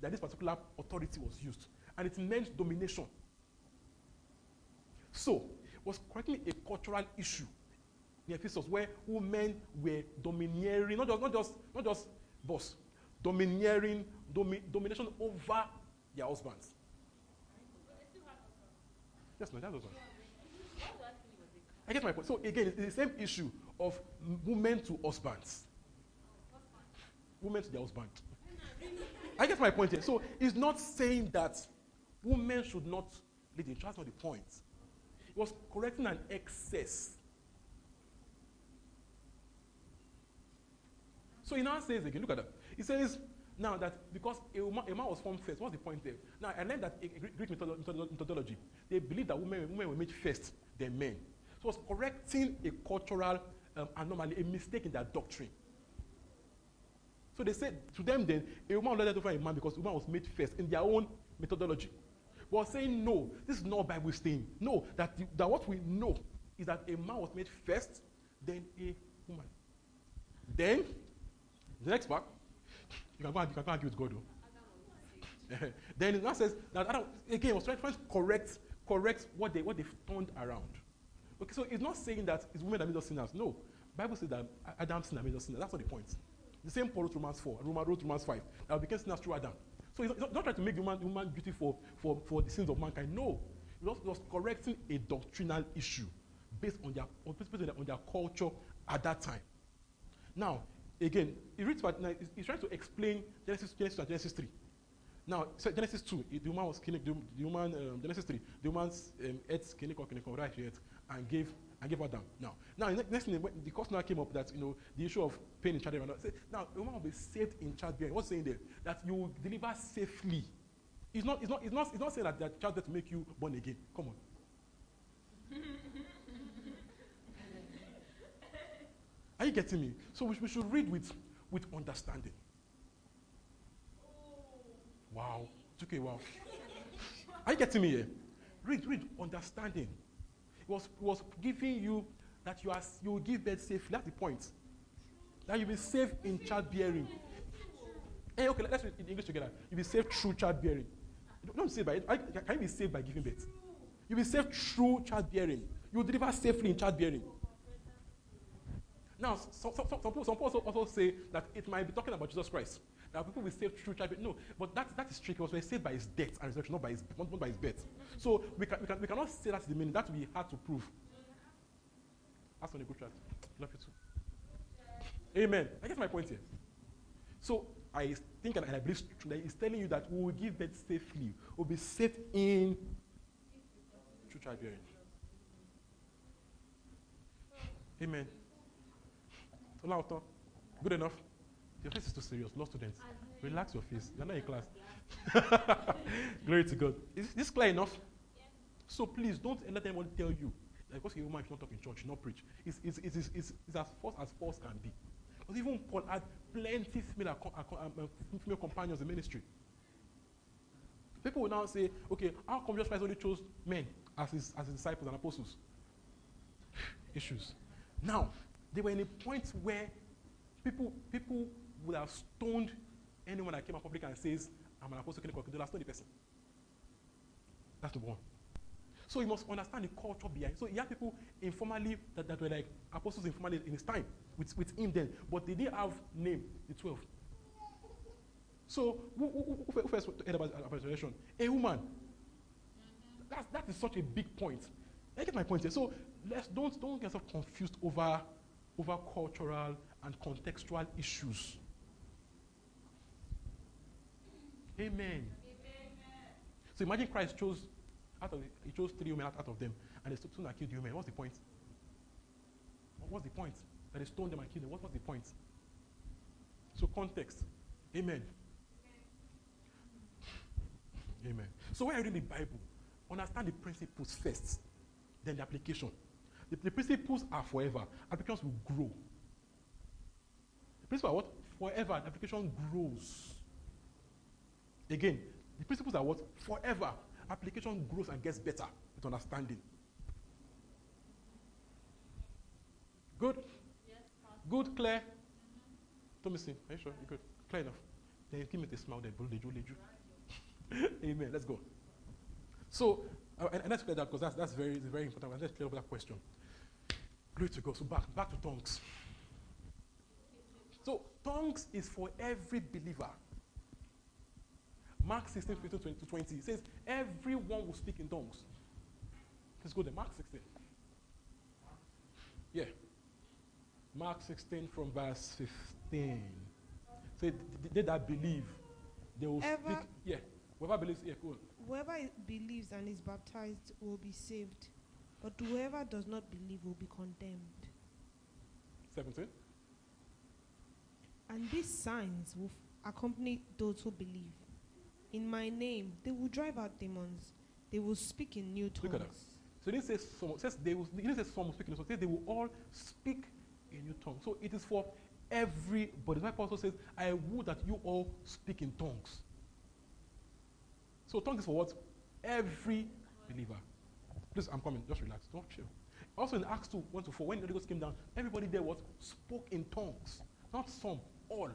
that this particular authority was used. And it meant domination. So, it was quickly a cultural issue in Ephesus where women were domineering, not just, not just, not just boss, domineering, domi- domination over their husbands. Yes, no, that's what I get my point. So, again, it's the same issue of women to husbands. Women to their husband. I get my point here. So it's not saying that women should not lead in church. That's not the point. It was correcting an excess. So he now says again, look at that. He says now that because a woman, a man was formed first, what's the point there? Now I learned that in Greek methodology, they believe that women, women were made first than men. So it was correcting a cultural um, anomaly, a mistake in their doctrine. So they said to them then, a woman led over a man because a woman was made first in their own methodology. We are saying no, this is not Bible saying. No, that, the, that what we know is that a man was made first, then a woman. Then, the next part, you can go, you can go argue with God though. Then it now says, that Adam, again, I was trying to correct, correct what, they, what they've turned around. Okay, so it's not saying that it's women that made us sinners. No, Bible says that Adam sinned and made us sinners. That's not the point. The same Paul wrote Romans four, Romans wrote Romans five, that became sinners through Adam. So he's not, not trying to make human, human beauty for, for, for the sins of mankind. No, it was, it was correcting a doctrinal issue based on their on, based on their, on their culture at that time. Now, again, he reads about, now, he's, he's trying to explain Genesis, Genesis two and Genesis three. Now, so Genesis two, the woman was clinic, the, the woman, um, Genesis three, the woman um, ate clinic or clinic or right, and gave I gave her down. Now, now next thing, the course now came up that, you know, the issue of pain in childbearing. Now, a woman will be saved in childbearing. What's saying there? That you will deliver safely. It's not, it's not, it's not, it's not saying that that child will make you born again. Come on. Are you getting me? So we, we should read with, with understanding. Wow. It's okay, wow. Are you getting me here? Read, read, understanding. It was, it was giving you that you, are, you will give birth safely. That's the point. That you'll be safe in childbearing. Hey, okay, let's read in English together. You'll be safe through childbearing. Don't say by it. Can you be saved by giving birth? You'll be safe through childbearing. You'll deliver safely in childbearing. Now, some, some, some, some people also, also say that it might be talking about Jesus Christ. Now, people will save through childbearing. No, but that, that is tricky. Because we're saved by his death and resurrection, not by his, not by his birth. So, we, can, we, can, we cannot say that's the meaning. That will be hard to prove. That's on a good chat. Love you too. Amen. I guess my point here. So, I think and I believe that he's telling you that we will give birth safely. We'll be safe in through childbearing. Amen. Good enough. Your face is too serious. Law students, relax your face. You're not in class. Glory to God. Is this clear enough? Yeah. So please don't let anyone tell you that because you're a woman, you should not talk in church, not preach. It's, it's, it's, it's, it's, it's as false as false can be. Because even Paul had plenty female, female companions in ministry. People will now say, okay, how come Jesus Christ only chose men as his, as his disciples and apostles? Issues. Now, they were in a point where people, people would have stoned anyone that came out public and says, I'm an apostle, can they stone the person? That's the one. So you must understand the culture behind. So you have people informally that, that were like apostles informally in his time, with, with him then, but they didn't have name, the twelve. So who, who, who first heard about, about resurrection? A woman. That's, that is such a big point. I get my point here. So let's, don't, don't get yourself confused over, over cultural and contextual issues. Amen. Amen. So imagine Christ chose, out of, he chose three women out, out of them, and they soon killed the women. What's the point? What's the point? That they stoned them and killed them. What was the point? So context. Amen. Amen. Amen. So when I read the Bible, understand the principles first, then the application. The, the principles are forever. Applications will grow. Principles are what? Forever. The application grows. Again, the principles are what? Forever. Application grows and gets better with understanding. Good? Yes, good, clear? Mm-hmm. Don't miss it. Are you sure? You're good. Clear enough. Then you give me the smile there. Amen. Let's go. So, uh, and, and let's clear that because that's, that's very, very important. Let's clear up that question. Glory to God. So back, back to tongues. So, tongues is for every believer. Mark sixteen, fifteen to twenty, it says, everyone will speak in tongues. Let's go to Mark sixteen. Yeah. Mark sixteen from verse fifteen. Say, they that believe, they will Ever speak. Yeah. Whoever believes, yeah, cool. Whoever believes and is baptized will be saved, but whoever does not believe will be condemned. seventeen. And these signs will f- accompany those who believe. In my name, they will drive out demons. They will speak in new tongues. Look at that. So it says some. It says they will. It says some will speak in new tongues. It says they will all speak in new tongues. So it is for everybody. My apostle says, "I would that you all speak in tongues." So tongues is for what? Every believer. Please, I'm coming. Just relax. Don't chill. Also in Acts two, one to four, when the Holy Ghost came down, everybody there what spoke in tongues. Not some, all.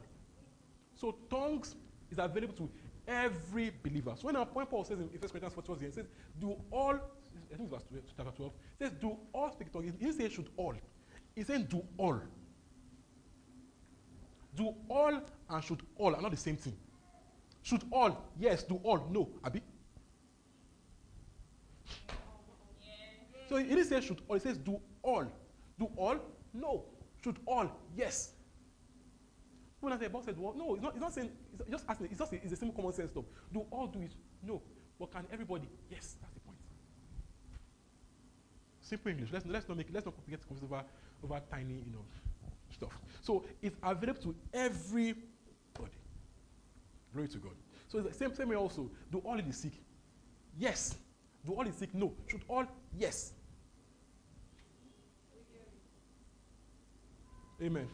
So tongues is available to every believer. So when, when Paul says in First Corinthians four twelve, he says, do all, I think it was chapter twelve, he says, do all speak tongues. He didn't say should all. He said do all. Do all and should all are not the same thing. Should all, yes, do all, no, Abi. So he didn't say should all, he says do all. Do all, no. Should all, yes. When I say boss said, well, no, it's not, it's not saying, it's just asking, it's just it's the same common sense stuff. Do all do it? No. But can everybody? Yes, that's the point. Simple English. Let's, let's not make let's not get confused over, over tiny, you know, stuff. So it's available to everybody. Glory to God. So it's the same same way also. Do all the sick? Yes. Do all the sick? No. Should all? Yes. Amen. Amen.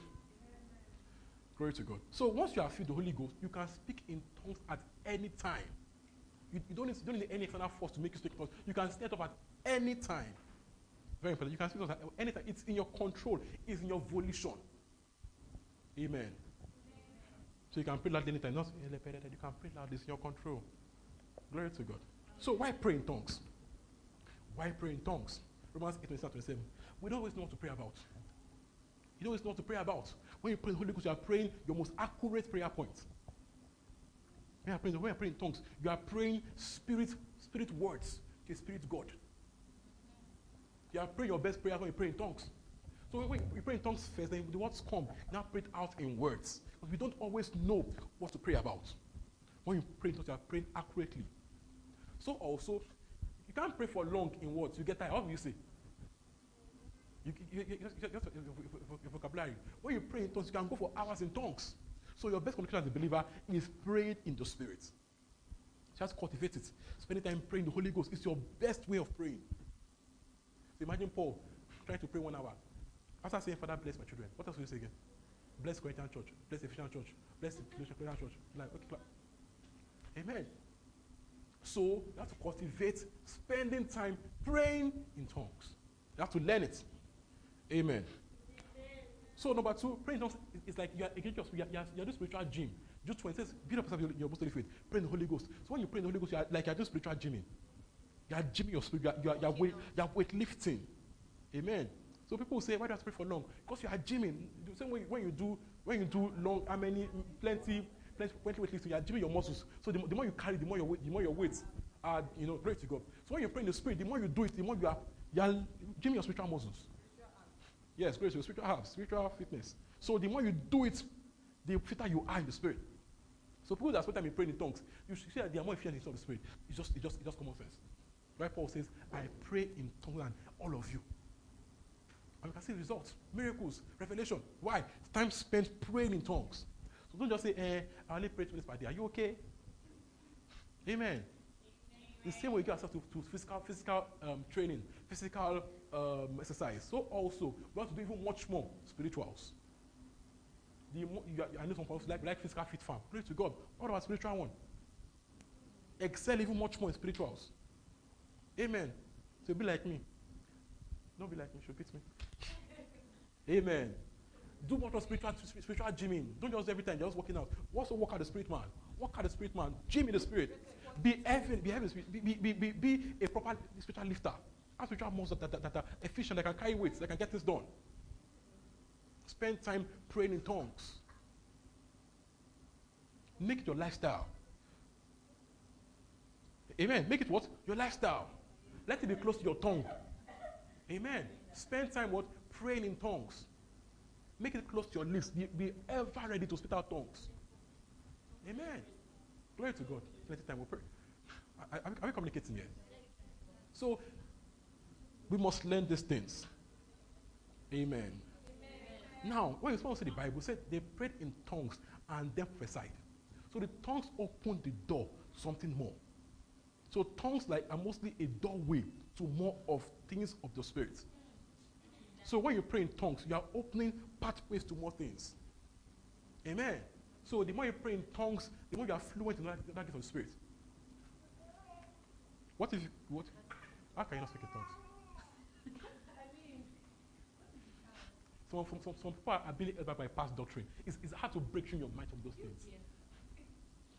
Glory to God. So once you are filled with the Holy Ghost, you can speak in tongues at any time. You, you, don't, need, you don't need any external force to make you speak in tongues. You can stand up at any time. Very important. You can speak in tongues at any time. It's in your control. It's in your volition. Amen. Amen. So you can pray loud any time. Not you can pray loud. It's in your control. Glory to God. So why pray in tongues? Why pray in tongues? Romans eight twenty-seven. We don't always know what to pray about. You know it's not to pray about. When you pray the Holy Ghost, you are praying your most accurate prayer point. When you are praying, when you are praying in tongues, you are praying spirit, spirit words to Spirit God. You are praying your best prayer when you pray in tongues. So when you pray in tongues first, then the words come. Now pray it out in words. Because we don't always know what to pray about. When you pray in tongues, you are praying accurately. So also, you can't pray for long in words. You get tired. What do you say? You, you, you, you, just your vocabulary. When you pray in tongues, you can go for hours in tongues. So your best communication as a believer is praying in the Spirit. Just cultivate it. Spend time praying the Holy Ghost. It's your best way of praying. So imagine Paul trying to pray one hour. After saying, "Father, bless my children," what else will you say again? Bless Corinthian church. Bless Ephesian church. Bless Corinthian church. Like, okay, clap. Amen. So you have to cultivate spending time praying in tongues. You have to learn it. Amen. So number two, praying tongues is like you are against your spirit. You are, you are doing spiritual gym. Just twenty says, build up yourself in your most holy faith. Pray in the Holy Ghost. So when you pray in the Holy Ghost, you are like you are doing spiritual gymming. You are gymming your spirit. You are, you are, you are, you are weightlifting. Amen. So people say, why do I pray for long? Because you are gymming. The same way when you do when you do long, how many plenty plenty, plenty weightlifting, you are gymming your muscles. So the, the more you carry, the more your weight, the more your weights are, you know, ready to go. So when you pray in the spirit, the more you do it, the more you are you are gymming your spiritual muscles. Yes, grace, your spiritual health, spiritual fitness. So the more you do it, the fitter you are in the spirit. So people that spend time in praying in tongues, you should see that they are more efficient in the spirit. It's just, it's just, it's just common sense. Right? Paul says, "I pray in tongues, and all of you." And you can see the results, miracles, revelation. Why? It's time spent praying in tongues. So don't just say, "Eh, I only pray two minutes per day." Are you okay? Amen. The same way you get yourself to, to physical, physical um, training, physical um, exercise. So also, we have to do even much more spirituals. The mo you are, I know some people like, like physical fit farm. Pray to God. What about spiritual one? Excel even much more in spirituals. Amen. So be like me. Don't be like me. She'll beat me. Amen. Do much more spiritual, spiritual gymming. Don't just every time you're just working out. Also work out the spirit man. Work out the spirit man. Gym in the spirit. Be heaven, be heaven, be, be, be, be a proper spiritual lifter. Have spiritual muscles that, that, that are efficient, that can carry weights, that can get this done. Spend time praying in tongues. Make it your lifestyle. Amen. Make it what? Your lifestyle. Let it be close to your tongue. Amen. Spend time what? Praying in tongues. Make it close to your lips. Be, be ever ready to spit out tongues. Amen. Glory to God. Plenty of time we'll pray. Are, are, are we communicating here? So, we must learn these things. Amen. Amen. Now, when you want to see the Bible, it said they prayed in tongues and then prophesied. So, the tongues opened the door to something more. So, tongues like are mostly a doorway to more of things of the Spirit. So, when you pray in tongues, you are opening pathways to more things. Amen. So the more you pray in tongues, the more you are fluent in that gift of the Spirit. What if you, what? How can you not speak in tongues? some, some, some, some people are being held by past doctrine. It's, it's hard to break through your mind from those things. Yeah.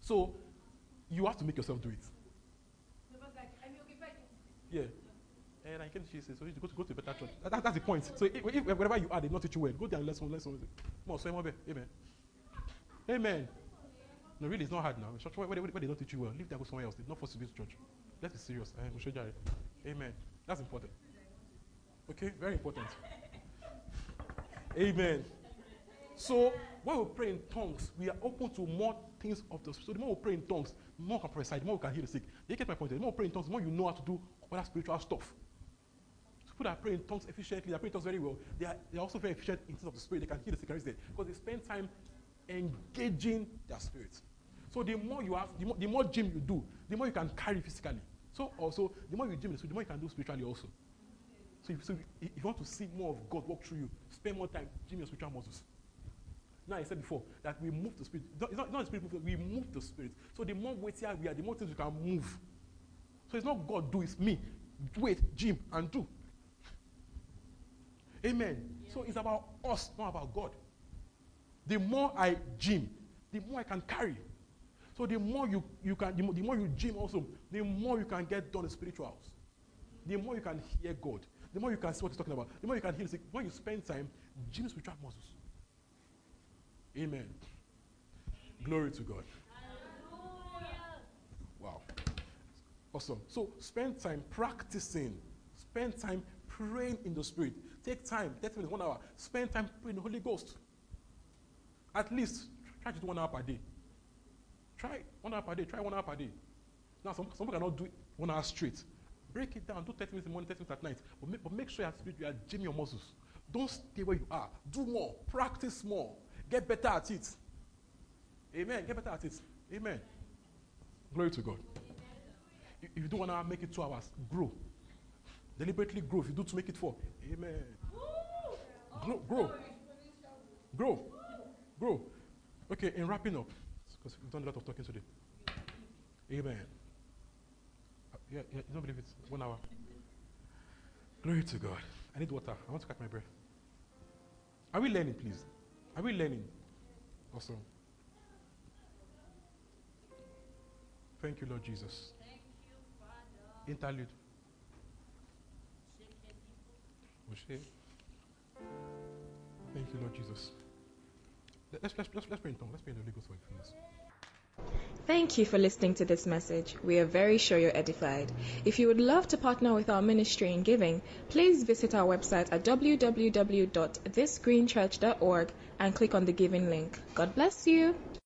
So you have to make yourself do it. No, but like, I mean, okay, but yeah. And I can Jesus, so you go to go to a better church. That, that's the point. So if, if, wherever you are, they not teach you well. Go there and lesson, lesson. More, so amen. Amen. No, really, it's not hard now. Church, where, where, where they don't teach you well, leave that, go somewhere else. They don't force you to church. Let's be serious. I'm sure Jared. Amen. That's important. Okay, very important. Amen. So, when we pray in tongues, we are open to more things of the Spirit. So, the more we pray in tongues, the more we can prophesy, the more we can heal the sick. You get my point. The more we pray in tongues, the more you know how to do other spiritual stuff. People that pray in tongues efficiently, that pray in tongues very well, they are, they are also very efficient in terms of the spirit. They can hear the secrets there because they spend time engaging their spirits. So the more you have, the more, the more gym you do, the more you can carry physically. So also, the more you gym, the more you can do spiritually also. So if, so if you want to see more of God walk through you, spend more time gym your spiritual muscles. Now, I said before that we move the spirit. It's not, it's not the spirit move, we move the spirit. So the more weightier we are, the more things we can move. So it's not God do, it's me. Wait, gym, and do. Amen. Yeah. So it's about us, not about God. The more I gym, the more I can carry. So the more you, you can, the more, the more you gym also, the more you can get done the spirituals. The more you can hear God. The more you can see what he's talking about. The more you can hear. The more you spend time, gym spiritual muscles. Amen. Glory to God. Hallelujah. Wow. Awesome. So spend time practicing. Spend time praying in the Spirit. Take time, thirty minutes, one hour. Spend time praying in the Holy Ghost. At least try to do one hour per day. Try one hour per day. Try one hour per day. Now, some, some people cannot do it one hour straight. Break it down. Do thirty minutes in the morning, thirty minutes at night. But make, but make sure you are gymming your muscles. Don't stay where you are. Do more. Practice more. Get better at it. Amen. Get better at it. Amen. Glory to God. If you do one hour, make it two hours. Grow. Deliberately grow. If you do to make it four. Amen. Grow. Grow. Grow. Grow. Okay, and wrapping up. Because we've done a lot of talking today. Amen. Yeah, yeah, you don't believe it. One hour. Glory to God. I need water. I want to catch my breath. Are we learning, please? Are we learning? Awesome. Thank you, Lord Jesus. Thank you, Father. Interlude. Thank you, Lord Jesus. Let's, let's, let's, let's pray in tongues. Let's pray in the Holy Ghost for this. Thank you for listening to this message. We are very sure you're edified. If you would love to partner with our ministry in giving, please visit our website at w w w dot this green church dot org and click on the giving link. God bless you.